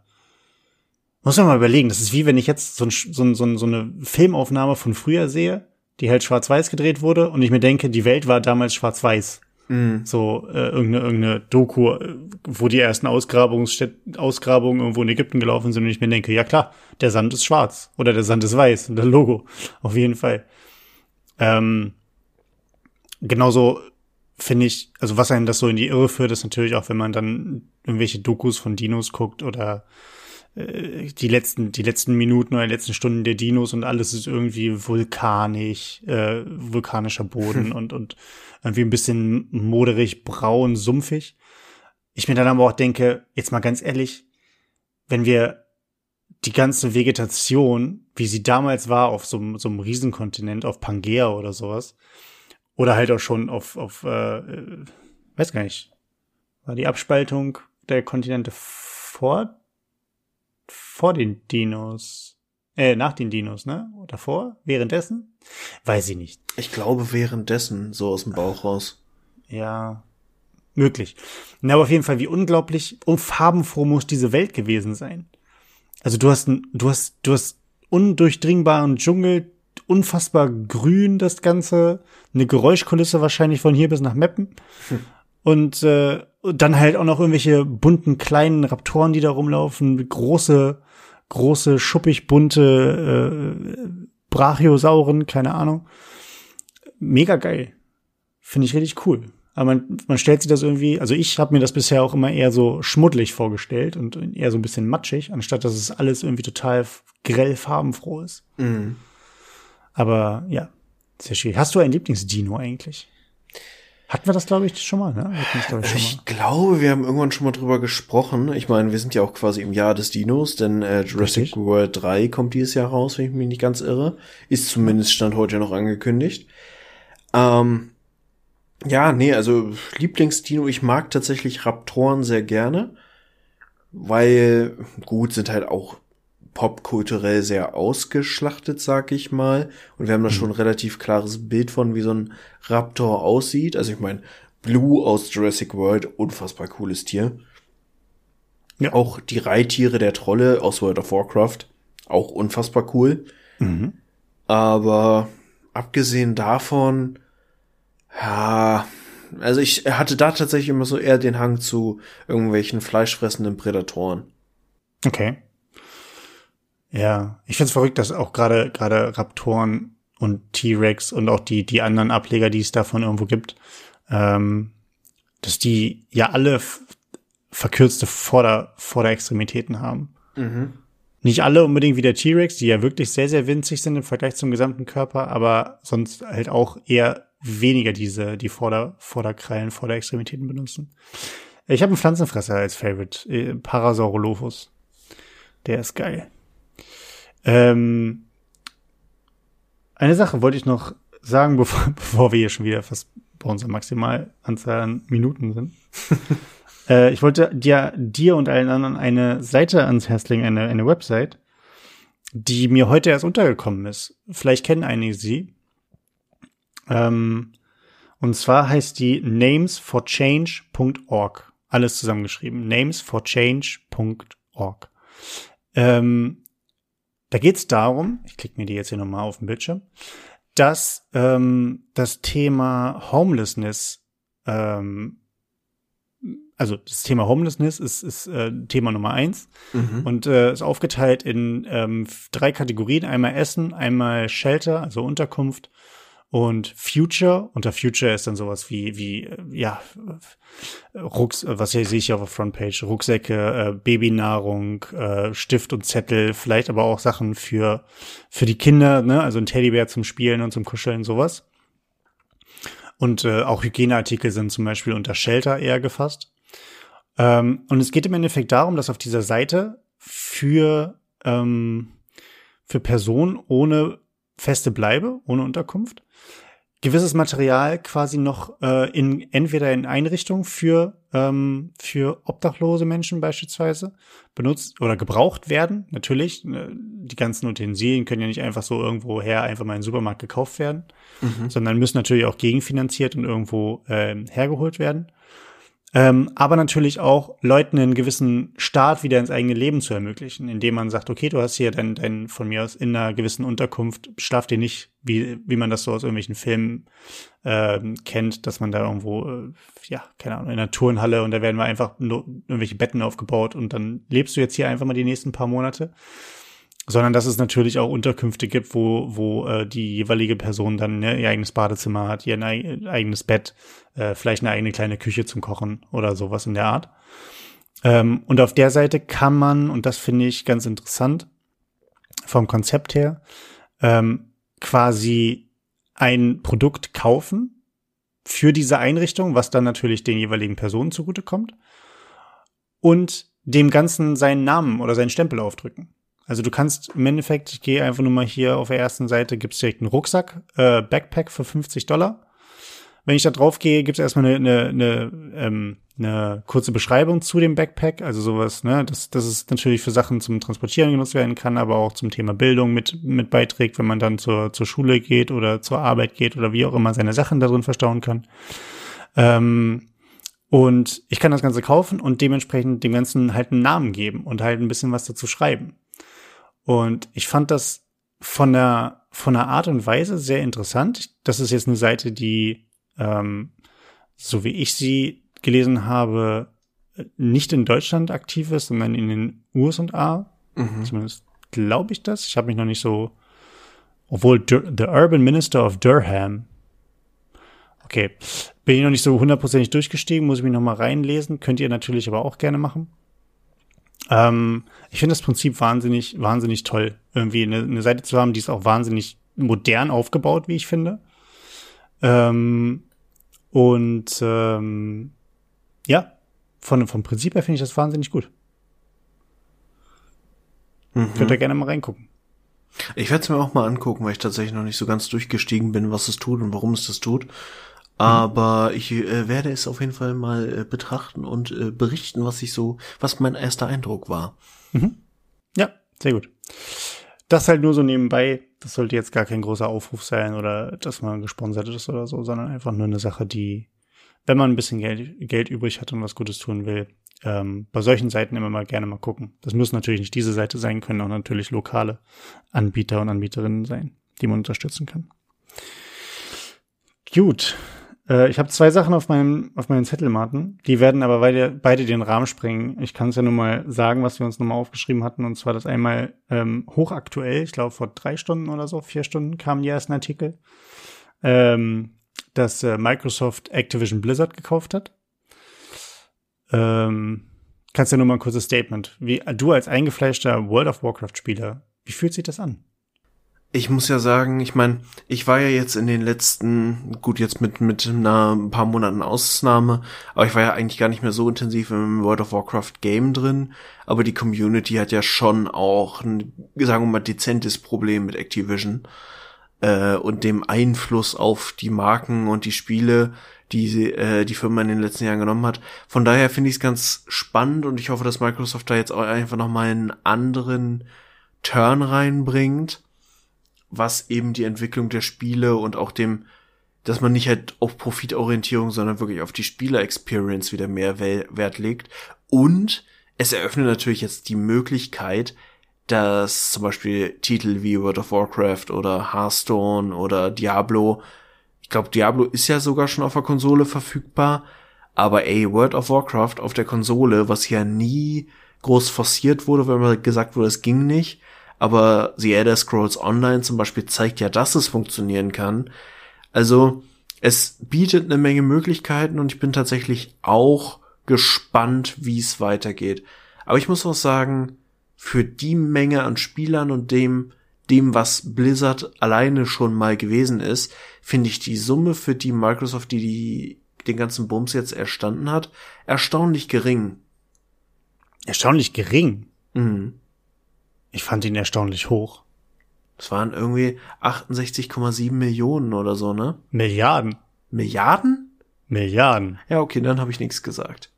muss man mal überlegen, das ist wie wenn ich jetzt so, ein, so, so, so eine Filmaufnahme von früher sehe, die halt schwarz-weiß gedreht wurde und ich mir denke, die Welt war damals schwarz-weiß. Mhm. So äh, irgendeine, irgendeine Doku, wo die ersten Ausgrabungsstätten, Ausgrabungen irgendwo in Ägypten gelaufen sind und ich mir denke, ja klar, der Sand ist schwarz oder der Sand ist weiß und das Logo, auf jeden Fall. Ähm, genauso finde ich, also was einem das so in die Irre führt, ist natürlich auch, wenn man dann irgendwelche Dokus von Dinos guckt oder äh, die letzten die letzten Minuten oder die letzten Stunden der Dinos und alles ist irgendwie vulkanisch, äh, vulkanischer Boden hm. und und irgendwie ein bisschen moderig, braun, sumpfig. Ich mir dann aber auch denke, jetzt mal ganz ehrlich, wenn wir die ganze Vegetation, wie sie damals war auf so, so einem Riesenkontinent, auf Pangea oder sowas, oder halt auch schon auf, auf äh, weiß gar nicht, war die Abspaltung der Kontinente vor, vor den Dinos, äh, nach den Dinos, ne? Oder vor? Währenddessen? Weiß ich nicht. Ich glaube währenddessen, so aus dem Bauch raus. Ja, möglich. Na, aber auf jeden Fall, wie unglaublich und farbenfroh muss diese Welt gewesen sein. Also du hast, du hast, du hast undurchdringbaren Dschungel, unfassbar grün das Ganze, eine Geräuschkulisse wahrscheinlich von hier bis nach Meppen hm. und äh, dann halt auch noch irgendwelche bunten kleinen Raptoren, die da rumlaufen, große, große, schuppig bunte äh, Brachiosauren, keine Ahnung. Mega geil. Finde ich richtig cool. Aber man, man stellt sich das irgendwie, also ich habe mir das bisher auch immer eher so schmuddelig vorgestellt und eher so ein bisschen matschig, anstatt dass es alles irgendwie total grell farbenfroh ist. Mhm. Aber ja, sehr schwierig. Hast du ein Lieblingsdino eigentlich? Hatten wir das, glaube ich, schon mal, ne? Hatten wir, glaub ich, schon mal. Ich glaube, wir haben irgendwann schon mal drüber gesprochen. Ich meine, wir sind ja auch quasi im Jahr des Dinos, denn äh, Jurassic Richtig. World drei kommt dieses Jahr raus, wenn ich mich nicht ganz irre. Ist zumindest Stand heute noch angekündigt. Ähm, Ja, nee, also Lieblingsdino, ich mag tatsächlich Raptoren sehr gerne, weil, gut, sind halt auch popkulturell sehr ausgeschlachtet, sag ich mal. Und wir haben da schon ein relativ klares Bild von, wie so ein Raptor aussieht. Also ich meine, Blue aus Jurassic World, unfassbar cooles Tier. Ja. Auch die Reittiere der Trolle aus World of Warcraft, auch unfassbar cool. Mhm. Aber abgesehen davon, ja, also ich hatte da tatsächlich immer so eher den Hang zu irgendwelchen fleischfressenden Prädatoren. Okay. Ja, ich find's verrückt, dass auch gerade gerade Raptoren und T-Rex und auch die die anderen Ableger, die es davon irgendwo gibt, ähm, dass die ja alle f- verkürzte Vorder- Vorderextremitäten haben. Mhm. Nicht alle unbedingt wie der T-Rex, die ja wirklich sehr, sehr winzig sind im Vergleich zum gesamten Körper, aber sonst halt auch eher weniger diese die Vorder- Vorderkrallen, Vorderextremitäten benutzen. Ich habe einen Pflanzenfresser als Favorite, äh, Parasaurolophus. Der ist geil. Ähm, eine Sache wollte ich noch sagen, bevor, bevor wir hier schon wieder fast bei unserer Maximalanzahl an Minuten sind. äh, ich wollte dir, dir und allen anderen eine Seite ans Herz legen, eine, eine Website, die mir heute erst untergekommen ist. Vielleicht kennen einige sie. Ähm, und zwar heißt die names for change dot org. Alles zusammengeschrieben. names for change dot org. Ähm, Da geht's darum, ich klicke mir die jetzt hier nochmal auf den Bildschirm, dass ähm, das Thema Homelessness, ähm, also das Thema Homelessness ist, ist äh, Thema Nummer eins, mhm. und äh, ist aufgeteilt in ähm, drei Kategorien, einmal Essen, einmal Shelter, also Unterkunft, und Future. Unter Future ist dann sowas wie, wie ja, Rucks, was hier sehe ich auf der Frontpage, Rucksäcke, äh, Babynahrung, äh, Stift und Zettel, vielleicht aber auch Sachen für für die Kinder, ne, also ein Teddybär zum Spielen und zum Kuscheln, sowas. Und äh, auch Hygieneartikel sind zum Beispiel unter Shelter eher gefasst. Ähm, und es geht im Endeffekt darum, dass auf dieser Seite für ähm, für Personen ohne feste Bleibe, ohne Unterkunft, gewisses Material quasi noch äh, in entweder in Einrichtungen für ähm, für obdachlose Menschen beispielsweise benutzt oder gebraucht werden. Natürlich, die ganzen Utensilien können ja nicht einfach so irgendwo her einfach mal im Supermarkt gekauft werden, mhm. sondern müssen natürlich auch gegenfinanziert und irgendwo äh, hergeholt werden. Ähm, aber natürlich auch Leuten einen gewissen Start wieder ins eigene Leben zu ermöglichen, indem man sagt, okay, du hast hier dein, dein von mir aus in einer gewissen Unterkunft, schlaf dir nicht, wie wie man das so aus irgendwelchen Filmen ähm, kennt, dass man da irgendwo, äh, ja, keine Ahnung, in einer Turnhalle und da werden wir einfach nur irgendwelche Betten aufgebaut und dann lebst du jetzt hier einfach mal die nächsten paar Monate. Sondern dass es natürlich auch Unterkünfte gibt, wo wo äh, die jeweilige Person dann, ne, ihr eigenes Badezimmer hat, ihr e- eigenes Bett, äh, vielleicht eine eigene kleine Küche zum Kochen oder sowas in der Art. Ähm, und auf der Seite kann man, und das finde ich ganz interessant vom Konzept her, ähm, quasi ein Produkt kaufen für diese Einrichtung, was dann natürlich den jeweiligen Personen zugutekommt und dem Ganzen seinen Namen oder seinen Stempel aufdrücken. Also du kannst im Endeffekt, ich gehe einfach nur mal hier auf der ersten Seite, gibt's direkt einen Rucksack, äh, Backpack für fünfzig Dollar. Wenn ich da drauf gehe, gibt's erstmal eine, eine, eine, ähm, eine kurze Beschreibung zu dem Backpack, also sowas, ne, dass das ist natürlich für Sachen zum Transportieren genutzt werden kann, aber auch zum Thema Bildung mit mit beiträgt, wenn man dann zur zur Schule geht oder zur Arbeit geht oder wie auch immer seine Sachen darin verstauen kann. Ähm, und ich kann das Ganze kaufen und dementsprechend dem Ganzen halt einen Namen geben und halt ein bisschen was dazu schreiben. Und ich fand das von der von der Art und Weise sehr interessant. Das ist jetzt eine Seite, die, ähm, so wie ich sie gelesen habe, nicht in Deutschland aktiv ist, sondern in den U S A. Mhm. Zumindest glaube ich das. Ich habe mich noch nicht so, obwohl Dur- The Urban Minister of Durham. Okay, bin ich noch nicht so hundertprozentig durchgestiegen, muss ich mich noch mal reinlesen. Könnt ihr natürlich aber auch gerne machen. Ähm, ich finde das Prinzip wahnsinnig, wahnsinnig toll, irgendwie eine, eine Seite zu haben, die ist auch wahnsinnig modern aufgebaut, wie ich finde. Ähm, und ähm, ja, von, vom Prinzip her finde ich das wahnsinnig gut. Mhm. Könnt ihr gerne mal reingucken. Ich werde es mir auch mal angucken, weil ich tatsächlich noch nicht so ganz durchgestiegen bin, was es tut und warum es das tut. Aber ich äh, werde es auf jeden Fall mal äh, betrachten und äh, berichten, was ich so, was mein erster Eindruck war. Mhm. Ja, sehr gut. Das halt nur so nebenbei. Das sollte jetzt gar kein großer Aufruf sein oder dass man gesponsert ist oder so, sondern einfach nur eine Sache, die, wenn man ein bisschen Geld, Geld übrig hat und was Gutes tun will, ähm, bei solchen Seiten immer mal gerne mal gucken. Das müssen natürlich nicht diese Seite sein, können auch natürlich lokale Anbieter und Anbieterinnen sein, die man unterstützen kann. Gut. Ich habe zwei Sachen auf meinem auf meinen Zettel, Martin. Die werden aber beide, beide den Rahmen sprengen. Ich kann es ja nur mal sagen, was wir uns nochmal aufgeschrieben hatten. Und zwar das einmal ähm, hochaktuell, ich glaube vor drei Stunden oder so, vier Stunden kam ja erst ein Artikel, ähm, dass äh, Microsoft Activision Blizzard gekauft hat. Ähm, kannst ja nur mal ein kurzes Statement. Wie, du als eingefleischter World of Warcraft-Spieler, wie fühlt sich das an? Ich muss ja sagen, ich meine, ich war ja jetzt in den letzten, gut, jetzt mit mit einer ein paar Monaten Ausnahme, aber ich war ja eigentlich gar nicht mehr so intensiv im World of Warcraft Game drin, aber die Community hat ja schon auch ein, sagen wir mal, dezentes Problem mit Activision äh, und dem Einfluss auf die Marken und die Spiele, die äh, die Firma in den letzten Jahren genommen hat. Von daher finde ich es ganz spannend und ich hoffe, dass Microsoft da jetzt auch einfach nochmal einen anderen Turn reinbringt, was eben die Entwicklung der Spiele und auch dem, dass man nicht halt auf Profitorientierung, sondern wirklich auf die Spieler-Experience wieder mehr Wert legt. Und es eröffnet natürlich jetzt die Möglichkeit, dass zum Beispiel Titel wie World of Warcraft oder Hearthstone oder Diablo, ich glaube, Diablo ist ja sogar schon auf der Konsole verfügbar, aber ey, World of Warcraft auf der Konsole, was ja nie groß forciert wurde, weil man gesagt wurde, es ging nicht, aber The Elder Scrolls Online zum Beispiel zeigt ja, dass es funktionieren kann. Also es bietet eine Menge Möglichkeiten und ich bin tatsächlich auch gespannt, wie es weitergeht. Aber ich muss auch sagen, für die Menge an Spielern und dem, dem, was Blizzard alleine schon mal gewesen ist, finde ich die Summe für die Microsoft, die, die den ganzen Bums jetzt erstanden hat, erstaunlich gering. Erstaunlich gering? Mhm. Ich fand ihn erstaunlich hoch. Das waren irgendwie achtundsechzig Komma sieben Millionen oder so, ne? Milliarden. Milliarden? Milliarden. Ja, okay, dann habe ich nichts gesagt.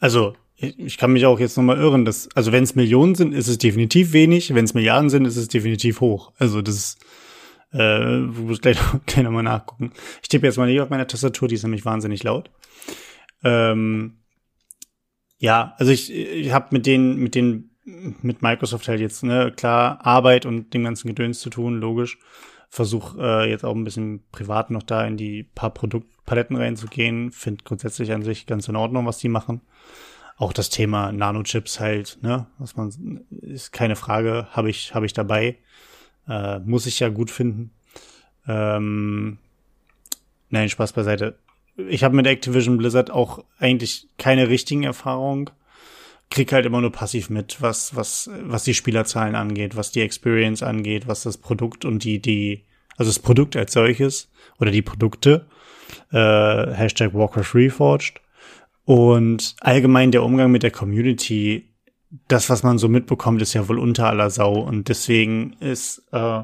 Also, ich, ich kann mich auch jetzt nochmal irren. Dass, also, wenn es Millionen sind, ist es definitiv wenig. Wenn es Milliarden sind, ist es definitiv hoch. Also, das ist, äh, du musst gleich, gleich nochmal nachgucken. Ich tippe jetzt mal hier auf meiner Tastatur, die ist nämlich wahnsinnig laut. Ähm, ja, also ich, ich habe mit den, mit den mit Microsoft halt jetzt, ne, klar, Arbeit und dem ganzen Gedöns zu tun, logisch. Versuch äh, jetzt auch ein bisschen privat noch da in die paar Produktpaletten reinzugehen. Finde grundsätzlich an sich ganz in Ordnung, was die machen. Auch das Thema Nanochips halt, ne, was man, ist keine Frage, habe ich, habe ich dabei. Äh, muss ich ja gut finden. Ähm, nein, Spaß beiseite. Ich habe mit Activision Blizzard auch eigentlich keine richtigen Erfahrungen. Krieg halt immer nur passiv mit, was was was die Spielerzahlen angeht, was die Experience angeht, was das Produkt und die die also das Produkt als solches oder die Produkte äh, Hashtag Warcraft Reforged und allgemein der Umgang mit der Community, das was man so mitbekommt, ist ja wohl unter aller Sau und deswegen ist äh,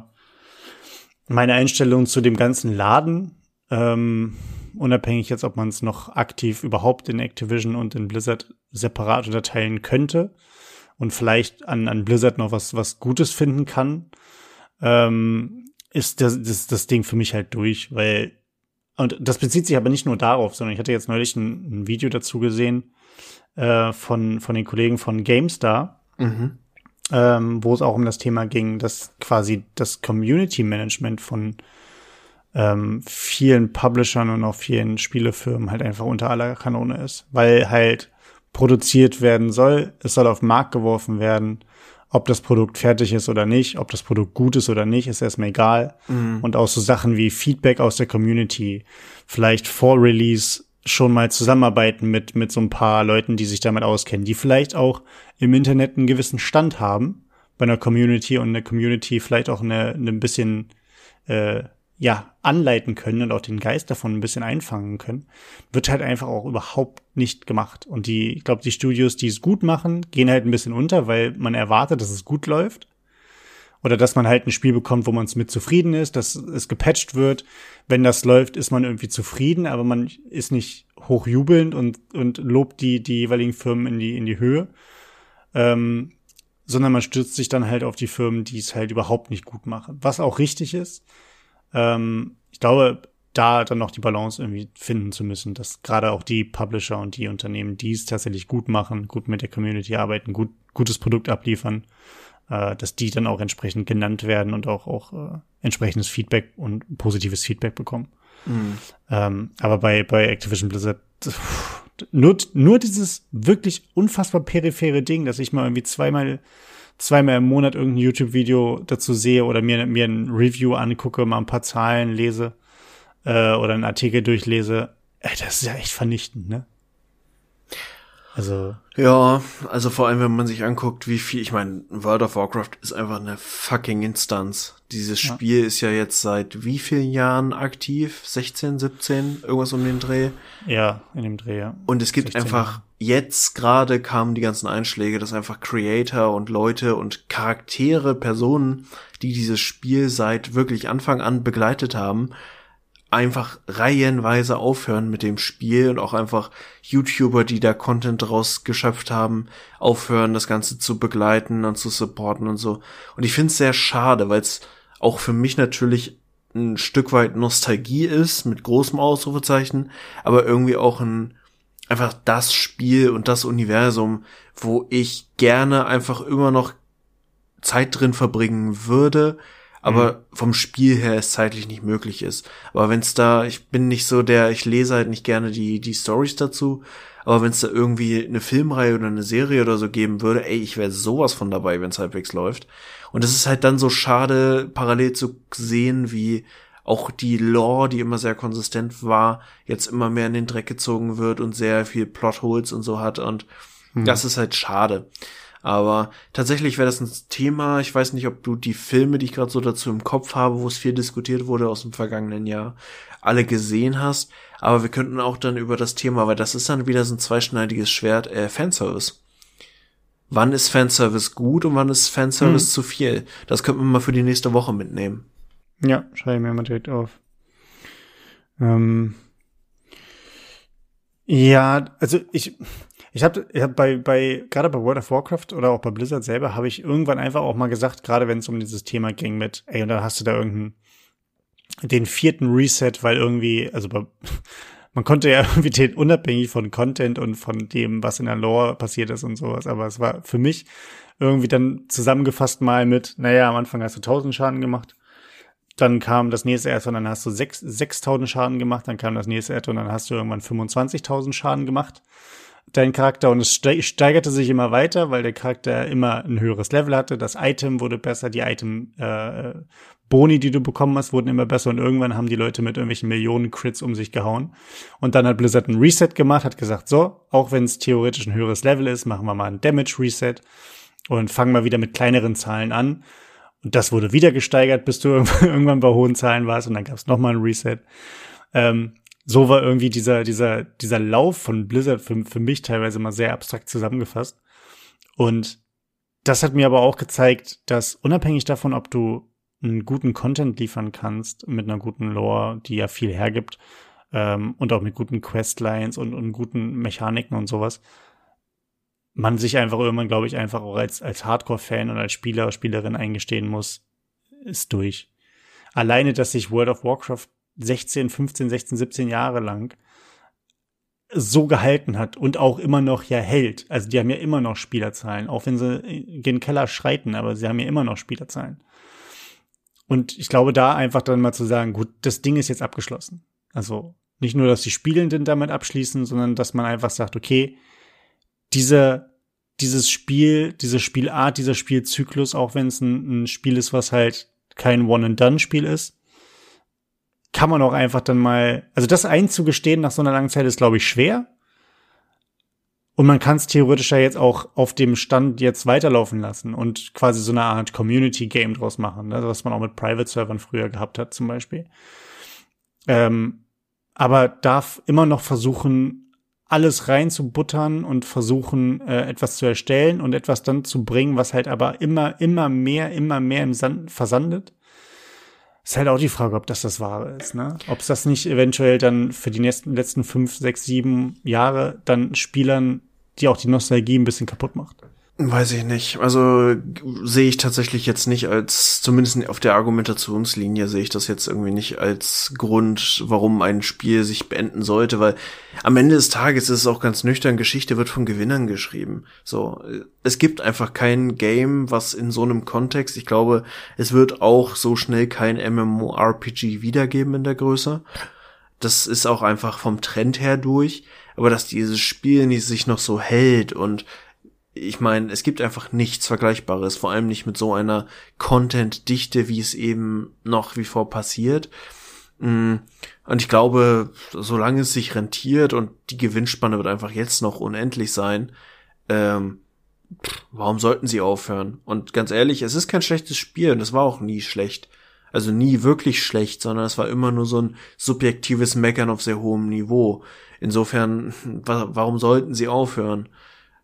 meine Einstellung zu dem ganzen Laden ähm, unabhängig jetzt, ob man es noch aktiv überhaupt in Activision und in Blizzard separat unterteilen könnte und vielleicht an, an Blizzard noch was, was Gutes finden kann, ähm, ist das, das, das Ding für mich halt durch, weil, und das bezieht sich aber nicht nur darauf, sondern ich hatte jetzt neulich ein, ein Video dazu gesehen, äh, von, von den Kollegen von GameStar, mhm. ähm, wo es auch um das Thema ging, dass quasi das Community-Management von Ähm, vielen Publishern und auch vielen Spielefirmen halt einfach unter aller Kanone ist, weil halt produziert werden soll, es soll auf den Markt geworfen werden, ob das Produkt fertig ist oder nicht, ob das Produkt gut ist oder nicht, ist erstmal egal. Mhm. Und auch so Sachen wie Feedback aus der Community, vielleicht vor Release schon mal zusammenarbeiten mit mit so ein paar Leuten, die sich damit auskennen, die vielleicht auch im Internet einen gewissen Stand haben bei einer Community und eine Community vielleicht auch eine, eine ein bisschen äh, ja, anleiten können und auch den Geist davon ein bisschen einfangen können, wird halt einfach auch überhaupt nicht gemacht. Und die, ich glaube, die Studios, die es gut machen, gehen halt ein bisschen unter, weil man erwartet, dass es gut läuft. Oder dass man halt ein Spiel bekommt, wo man es mit zufrieden ist, dass es gepatcht wird. Wenn das läuft, ist man irgendwie zufrieden, aber man ist nicht hochjubelnd und und lobt die die jeweiligen Firmen in die in die Höhe. Ähm, sondern man stürzt sich dann halt auf die Firmen, die es halt überhaupt nicht gut machen. Was auch richtig ist. Ähm, ich glaube, da dann noch die Balance irgendwie finden zu müssen, dass gerade auch die Publisher und die Unternehmen, die es tatsächlich gut machen, gut mit der Community arbeiten, gut, gutes Produkt abliefern, äh, dass die dann auch entsprechend genannt werden und auch, auch äh, entsprechendes Feedback und positives Feedback bekommen. Mhm. Ähm, aber bei, bei Activision Blizzard, pff, nur, nur dieses wirklich unfassbar periphere Ding, dass ich mal irgendwie zweimal zweimal im Monat irgendein YouTube-Video dazu sehe oder mir, mir ein Review angucke, mal ein paar Zahlen lese äh, oder einen Artikel durchlese. Ey, das ist ja echt vernichtend, ne? Also ja, also vor allem, wenn man sich anguckt, wie viel, ich meine, World of Warcraft ist einfach eine fucking Instanz. Dieses Spiel ja. ist ja jetzt seit wie vielen Jahren aktiv? sechzehn, siebzehn, irgendwas um den Dreh? Ja, in dem Dreh, ja. Und es gibt sechzehn einfach, jetzt gerade kamen die ganzen Einschläge, dass einfach Creator und Leute und Charaktere, Personen, die dieses Spiel seit wirklich Anfang an begleitet haben, einfach reihenweise aufhören mit dem Spiel und auch einfach YouTuber, die da Content draus geschöpft haben, aufhören, das Ganze zu begleiten und zu supporten und so. Und ich finde es sehr schade, weil es auch für mich natürlich ein Stück weit Nostalgie ist, mit großem Ausrufezeichen, aber irgendwie auch ein einfach das Spiel und das Universum, wo ich gerne einfach immer noch Zeit drin verbringen würde, aber vom Spiel her es zeitlich nicht möglich ist. Aber wenn es da, ich bin nicht so der, ich lese halt nicht gerne die die Storys dazu, aber wenn es da irgendwie eine Filmreihe oder eine Serie oder so geben würde, ey, ich wäre sowas von dabei, wenn es halbwegs läuft. Und es ist halt dann so schade, parallel zu sehen, wie auch die Lore, die immer sehr konsistent war, jetzt immer mehr in den Dreck gezogen wird und sehr viel Plotholes und so hat. Und hm. das ist halt schade. Aber tatsächlich wäre das ein Thema, ich weiß nicht, ob du die Filme, die ich gerade so dazu im Kopf habe, wo es viel diskutiert wurde aus dem vergangenen Jahr, alle gesehen hast. Aber wir könnten auch dann über das Thema, weil das ist dann wieder so ein zweischneidiges Schwert, äh, Fanservice. Wann ist Fanservice gut und wann ist Fanservice mhm. zu viel? Das könnten wir mal für die nächste Woche mitnehmen. Ja, schreibe ich mir mal direkt auf. Ähm ja, also ich... Ich habe ich hab bei, bei gerade bei World of Warcraft oder auch bei Blizzard selber habe ich irgendwann einfach auch mal gesagt, gerade wenn es um dieses Thema ging mit, ey, und dann hast du da irgendeinen, den vierten Reset, weil irgendwie, also bei, man konnte ja irgendwie den unabhängig von Content und von dem, was in der Lore passiert ist und sowas, aber es war für mich irgendwie dann zusammengefasst mal mit, naja, am Anfang hast du tausend Schaden gemacht, dann kam das nächste Add und dann hast du sechstausend Schaden gemacht, dann kam das nächste Add und dann hast du irgendwann fünfundzwanzigtausend Schaden gemacht. Dein Charakter, und es steigerte sich immer weiter, weil der Charakter immer ein höheres Level hatte, das Item wurde besser, die Item äh, Boni, die du bekommen hast, wurden immer besser und irgendwann haben die Leute mit irgendwelchen Millionen Crits um sich gehauen und dann hat Blizzard ein Reset gemacht, hat gesagt, so, auch wenn es theoretisch ein höheres Level ist, machen wir mal ein Damage Reset und fangen mal wieder mit kleineren Zahlen an und das wurde wieder gesteigert, bis du irgendwann bei hohen Zahlen warst und dann gab es nochmal ein Reset. Ähm, So war irgendwie dieser dieser dieser Lauf von Blizzard für, für mich teilweise mal sehr abstrakt zusammengefasst. Und das hat mir aber auch gezeigt, dass unabhängig davon, ob du einen guten Content liefern kannst, mit einer guten Lore, die ja viel hergibt, ähm, und auch mit guten Questlines und, und guten Mechaniken und sowas, man sich einfach irgendwann, glaube ich, einfach auch als, als Hardcore-Fan und als Spieler, Spielerin eingestehen muss, ist durch. Alleine, dass sich World of Warcraft sechzehn, fünfzehn, sechzehn, siebzehn Jahre lang so gehalten hat und auch immer noch ja hält. Also die haben ja immer noch Spielerzahlen, auch wenn sie in den Keller schreiten, aber sie haben ja immer noch Spielerzahlen. Und ich glaube, da einfach dann mal zu sagen, gut, das Ding ist jetzt abgeschlossen. Also nicht nur, dass die Spielenden damit abschließen, sondern dass man einfach sagt, okay, diese, dieses Spiel, diese Spielart, dieser Spielzyklus, auch wenn es ein, ein Spiel ist, was halt kein One-and-Done-Spiel ist, kann man auch einfach dann mal, also das einzugestehen nach so einer langen Zeit ist, glaube ich, schwer. Und man kann es theoretisch ja jetzt auch auf dem Stand jetzt weiterlaufen lassen und quasi so eine Art Community-Game draus machen, ne? Was man auch mit Private-Servern früher gehabt hat zum Beispiel. Ähm, aber darf immer noch versuchen, alles reinzubuttern und versuchen, äh, etwas zu erstellen und etwas dann zu bringen, was halt aber immer, immer mehr, immer mehr im Sand versandet. Ist halt auch die Frage, ob das das Wahre ist, ne? Ob es das nicht eventuell dann für die nächsten, letzten fünf, sechs, sieben Jahre dann Spielern, die auch die Nostalgie ein bisschen kaputt macht. Weiß ich nicht. Also sehe ich tatsächlich jetzt nicht als, zumindest auf der Argumentationslinie sehe ich das jetzt irgendwie nicht als Grund, warum ein Spiel sich beenden sollte, weil am Ende des Tages ist es auch ganz nüchtern, Geschichte wird von Gewinnern geschrieben. So, es gibt einfach kein Game, was in so einem Kontext, ich glaube, es wird auch so schnell kein MMORPG wiedergeben in der Größe. Das ist auch einfach vom Trend her durch, aber dass dieses Spiel nicht sich noch so hält und ich meine, es gibt einfach nichts Vergleichbares, vor allem nicht mit so einer Content-Dichte, wie es eben noch wie vor passiert. Und ich glaube, solange es sich rentiert und die Gewinnspanne wird einfach jetzt noch unendlich sein, ähm, warum sollten sie aufhören? Und ganz ehrlich, es ist kein schlechtes Spiel und es war auch nie schlecht. Also nie wirklich schlecht, sondern es war immer nur so ein subjektives Meckern auf sehr hohem Niveau. Insofern, warum sollten sie aufhören?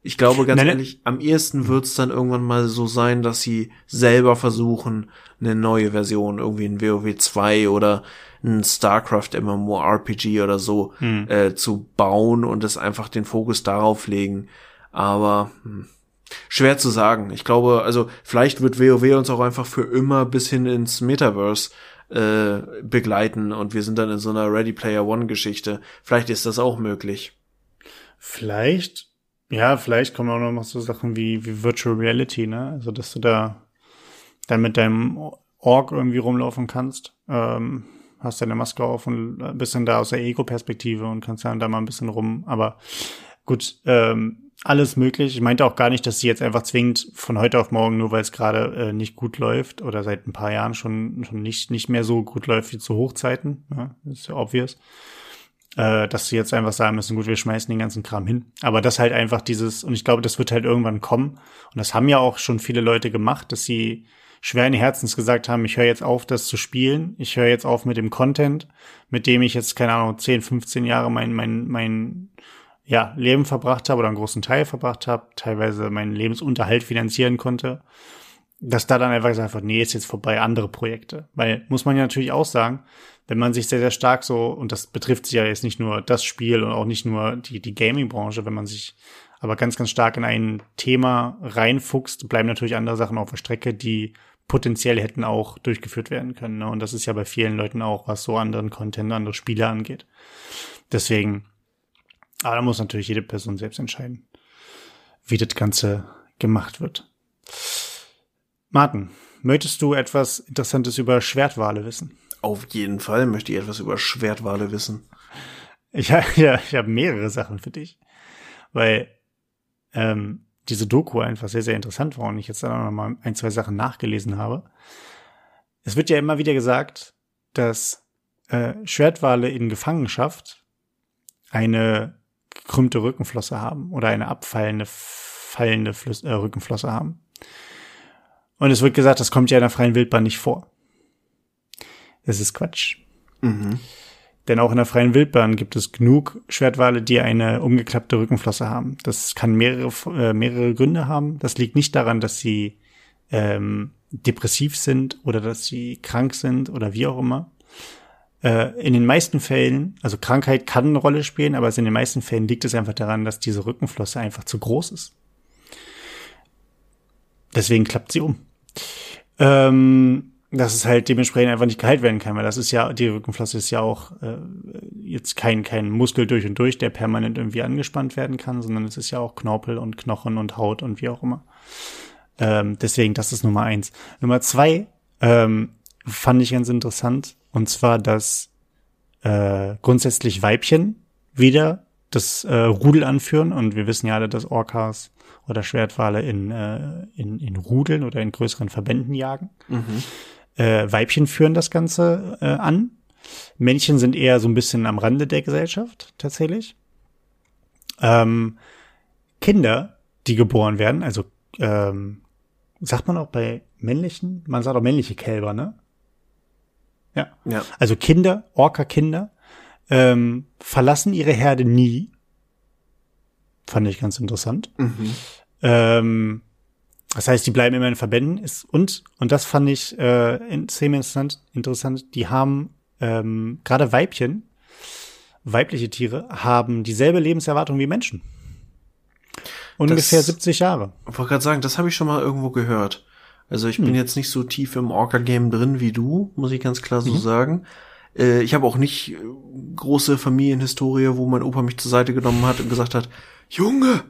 Ich glaube, ganz Nein, ehrlich, am ehesten wird's dann irgendwann mal so sein, dass sie selber versuchen, eine neue Version, irgendwie ein WoW zwei oder ein StarCraft MMORPG oder so hm. äh, zu bauen und es einfach den Fokus darauf legen. Aber hm, schwer zu sagen. Ich glaube, also vielleicht wird WoW uns auch einfach für immer bis hin ins Metaverse äh, begleiten und wir sind dann in so einer Ready Player One Geschichte. Vielleicht ist das auch möglich. Vielleicht Ja, vielleicht kommen auch noch so Sachen wie, wie Virtual Reality, ne? Also, dass du da dann mit deinem Ork irgendwie rumlaufen kannst, ähm, hast deine Maske auf und bist dann da aus der Ego-Perspektive und kannst dann da mal ein bisschen rum. Aber gut, ähm, alles möglich. Ich meinte auch gar nicht, dass sie jetzt einfach zwingend von heute auf morgen, nur weil es gerade äh, nicht gut läuft oder seit ein paar Jahren schon, schon nicht, nicht mehr so gut läuft wie zu Hochzeiten, ne? Das ist ja obvious. Dass sie jetzt einfach sagen müssen, gut, wir schmeißen den ganzen Kram hin. Aber das halt einfach dieses, und ich glaube, das wird halt irgendwann kommen. Und das haben ja auch schon viele Leute gemacht, dass sie schweren Herzens gesagt haben, ich höre jetzt auf, das zu spielen. Ich höre jetzt auf mit dem Content, mit dem ich jetzt, keine Ahnung, zehn, fünfzehn Jahre mein, mein, mein, ja, Leben verbracht habe oder einen großen Teil verbracht habe, teilweise meinen Lebensunterhalt finanzieren konnte. Dass da dann einfach gesagt wird, nee, ist jetzt vorbei, andere Projekte. Weil, muss man ja natürlich auch sagen, wenn man sich sehr, sehr stark so, und das betrifft ja jetzt nicht nur das Spiel und auch nicht nur die, die Gaming-Branche, wenn man sich aber ganz, ganz stark in ein Thema reinfuchst, bleiben natürlich andere Sachen auf der Strecke, die potenziell hätten auch durchgeführt werden können, ne? Und das ist ja bei vielen Leuten auch, was so anderen Content, andere Spiele angeht. Deswegen, aber da muss natürlich jede Person selbst entscheiden, wie das Ganze gemacht wird. Martin, möchtest du etwas Interessantes über Schwertwale wissen? Auf jeden Fall möchte ich etwas über Schwertwale wissen. Ich, ja, ich habe mehrere Sachen für dich, weil ähm, diese Doku einfach sehr, sehr interessant war und ich jetzt dann auch noch mal ein, zwei Sachen nachgelesen habe. Es wird ja immer wieder gesagt, dass äh, Schwertwale in Gefangenschaft eine gekrümmte Rückenflosse haben oder eine abfallende, fallende Flüss- äh, Rückenflosse haben. Und es wird gesagt, das kommt ja in der freien Wildbahn nicht vor. Das ist Quatsch. Mhm. Denn auch in der freien Wildbahn gibt es genug Schwertwale, die eine umgeklappte Rückenflosse haben. Das kann mehrere äh, mehrere Gründe haben. Das liegt nicht daran, dass sie ähm, depressiv sind oder dass sie krank sind oder wie auch immer. Äh, in den meisten Fällen, also Krankheit kann eine Rolle spielen, aber in den meisten Fällen liegt es einfach daran, dass diese Rückenflosse einfach zu groß ist. Deswegen klappt sie um. Ähm, dass es halt dementsprechend einfach nicht geheilt werden kann, weil das ist ja, die Rückenflosse ist ja auch äh, jetzt kein kein Muskel durch und durch, der permanent irgendwie angespannt werden kann, sondern es ist ja auch Knorpel und Knochen und Haut und wie auch immer. Ähm, deswegen, das ist Nummer eins. Nummer zwei ähm, fand ich ganz interessant, und zwar, dass äh, grundsätzlich Weibchen wieder das äh, Rudel anführen, und wir wissen ja alle, dass Orcas oder Schwertwale in, äh, in, in Rudeln oder in größeren Verbänden jagen. Mhm. Äh, Weibchen führen das Ganze äh, an. Männchen sind eher so ein bisschen am Rande der Gesellschaft, tatsächlich. Ähm, Kinder, die geboren werden, also ähm, sagt man auch bei männlichen, man sagt auch männliche Kälber, ne? Ja. Ja. Also Kinder, Orca-Kinder, ähm, verlassen ihre Herde nie, Fand ich ganz interessant. Mhm. Ähm, das heißt, die bleiben immer in Verbänden. Ist, und, und das fand ich äh, in, ziemlich interessant, interessant, die haben ähm, gerade Weibchen, weibliche Tiere, haben dieselbe Lebenserwartung wie Menschen. Ungefähr das, siebzig Jahre. Ich wollte gerade sagen, das habe ich schon mal irgendwo gehört. Also ich hm. bin jetzt nicht so tief im Orca-Game drin wie du, muss ich ganz klar so mhm. sagen. Äh, ich habe auch nicht große Familienhistorie, wo mein Opa mich zur Seite genommen hat und gesagt hat, Junge,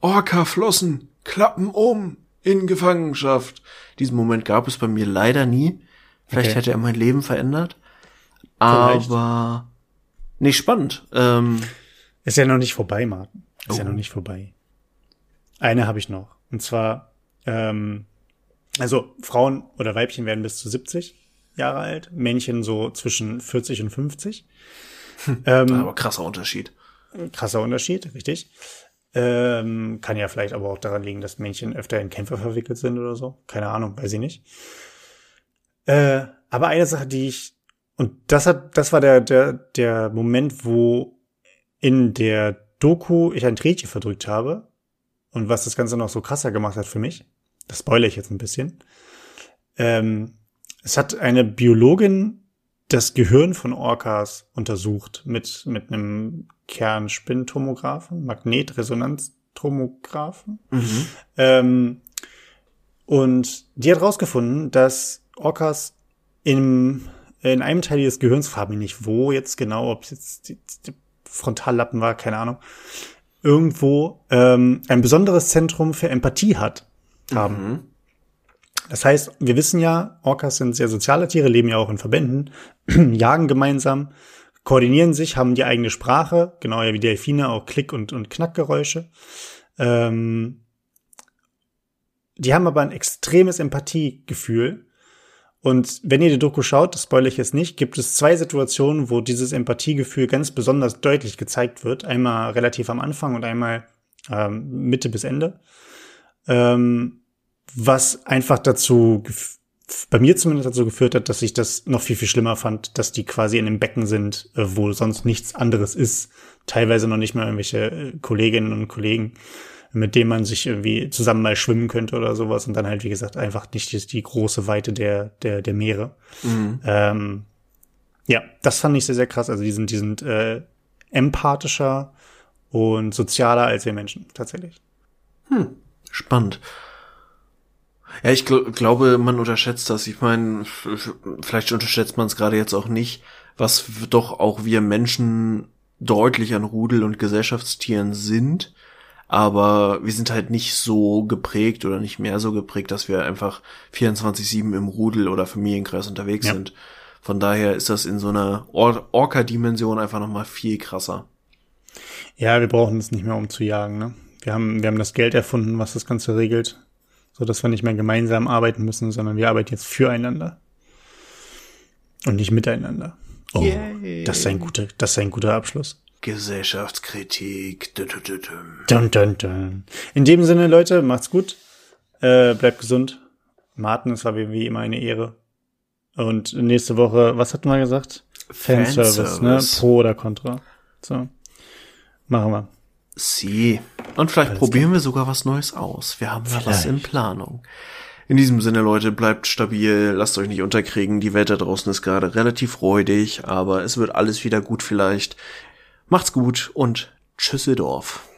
Orca-Flossen, klappen um, in Gefangenschaft. Diesen Moment gab es bei mir leider nie. Vielleicht okay. hätte er mein Leben verändert. Vielleicht. Aber nicht spannend. Ähm, Ist ja noch nicht vorbei, Martin. Ist oh. ja noch nicht vorbei. Eine habe ich noch. Und zwar, ähm, also Frauen oder Weibchen werden bis zu siebzig Jahre alt, Männchen so zwischen vierzig und fünfzig. Hm, ähm, aber krasser Unterschied. Krasser Unterschied, richtig. Ähm, kann ja vielleicht aber auch daran liegen, dass Männchen öfter in Kämpfe verwickelt sind oder so. Keine Ahnung, weiß ich nicht. Äh, aber eine Sache, die ich, und das hat, das war der, der, der Moment, wo in der Doku ich ein Tränchen verdrückt habe und was das Ganze noch so krasser gemacht hat für mich, das spoilere ich jetzt ein bisschen, ähm, es hat eine Biologin das Gehirn von Orcas untersucht mit mit einem Kernspintomographen, Magnetresonanztomographen mhm. ähm, und die hat rausgefunden, dass Orcas im, in einem Teil ihres Gehirns, frag mich nicht wo jetzt genau, ob es jetzt die, die Frontallappen war, keine Ahnung, irgendwo ähm, ein besonderes Zentrum für Empathie hat, haben. Mhm. Das heißt, wir wissen ja, Orcas sind sehr soziale Tiere, leben ja auch in Verbänden, jagen gemeinsam, koordinieren sich, haben die eigene Sprache, genau ja wie Delfine, auch Klick- und, und Knackgeräusche. Ähm, die haben aber ein extremes Empathiegefühl. Und wenn ihr die Doku schaut, das spoilere ich jetzt nicht, gibt es zwei Situationen, wo dieses Empathiegefühl ganz besonders deutlich gezeigt wird. Einmal relativ am Anfang und einmal ähm, Mitte bis Ende. Ähm, was einfach dazu, gef- bei mir zumindest dazu geführt hat, dass ich das noch viel, viel schlimmer fand, dass die quasi in einem Becken sind, äh, wo sonst nichts anderes ist. Teilweise noch nicht mal irgendwelche äh, Kolleginnen und Kollegen, mit dem man sich irgendwie zusammen mal schwimmen könnte oder sowas und dann halt, wie gesagt, einfach nicht die, die große Weite der, der, der Meere. Mhm. Ähm, ja, das fand ich sehr, sehr krass. Also die sind, die sind äh, empathischer und sozialer als wir Menschen, tatsächlich. Hm, spannend. Ja, ich gl- glaube, man unterschätzt das. Ich meine, f- vielleicht unterschätzt man es gerade jetzt auch nicht, was doch auch wir Menschen deutlich an Rudel- und Gesellschaftstieren sind. Aber wir sind halt nicht so geprägt oder nicht mehr so geprägt, dass wir einfach vierundzwanzig sieben im Rudel oder Familienkreis unterwegs ja. sind. Von daher ist das in so einer Or- Orca-Dimension einfach nochmal viel krasser. Ja, wir brauchen es nicht mehr, um zu jagen, ne? Wir haben, wir haben das Geld erfunden, was das Ganze regelt, so dass wir nicht mehr gemeinsam arbeiten müssen, sondern wir arbeiten jetzt füreinander. Und nicht miteinander. Oh, Yay. das ist ein guter, das ist ein guter Abschluss. Gesellschaftskritik. Dun, dun, dun. In dem Sinne, Leute, macht's gut. Äh, bleibt gesund. Martin, es war wie immer eine Ehre. Und nächste Woche, was hatten wir gesagt? Fanservice, Fanservice. ne? Pro oder Contra. So. Machen wir. Sie. Und vielleicht Alles probieren gut. wir sogar was Neues aus. Wir haben vielleicht. ja was in Planung. In diesem Sinne, Leute, bleibt stabil, lasst euch nicht unterkriegen. Die Welt da draußen ist gerade relativ räudig, aber es wird alles wieder gut vielleicht. Macht's gut und tschüsseldorf.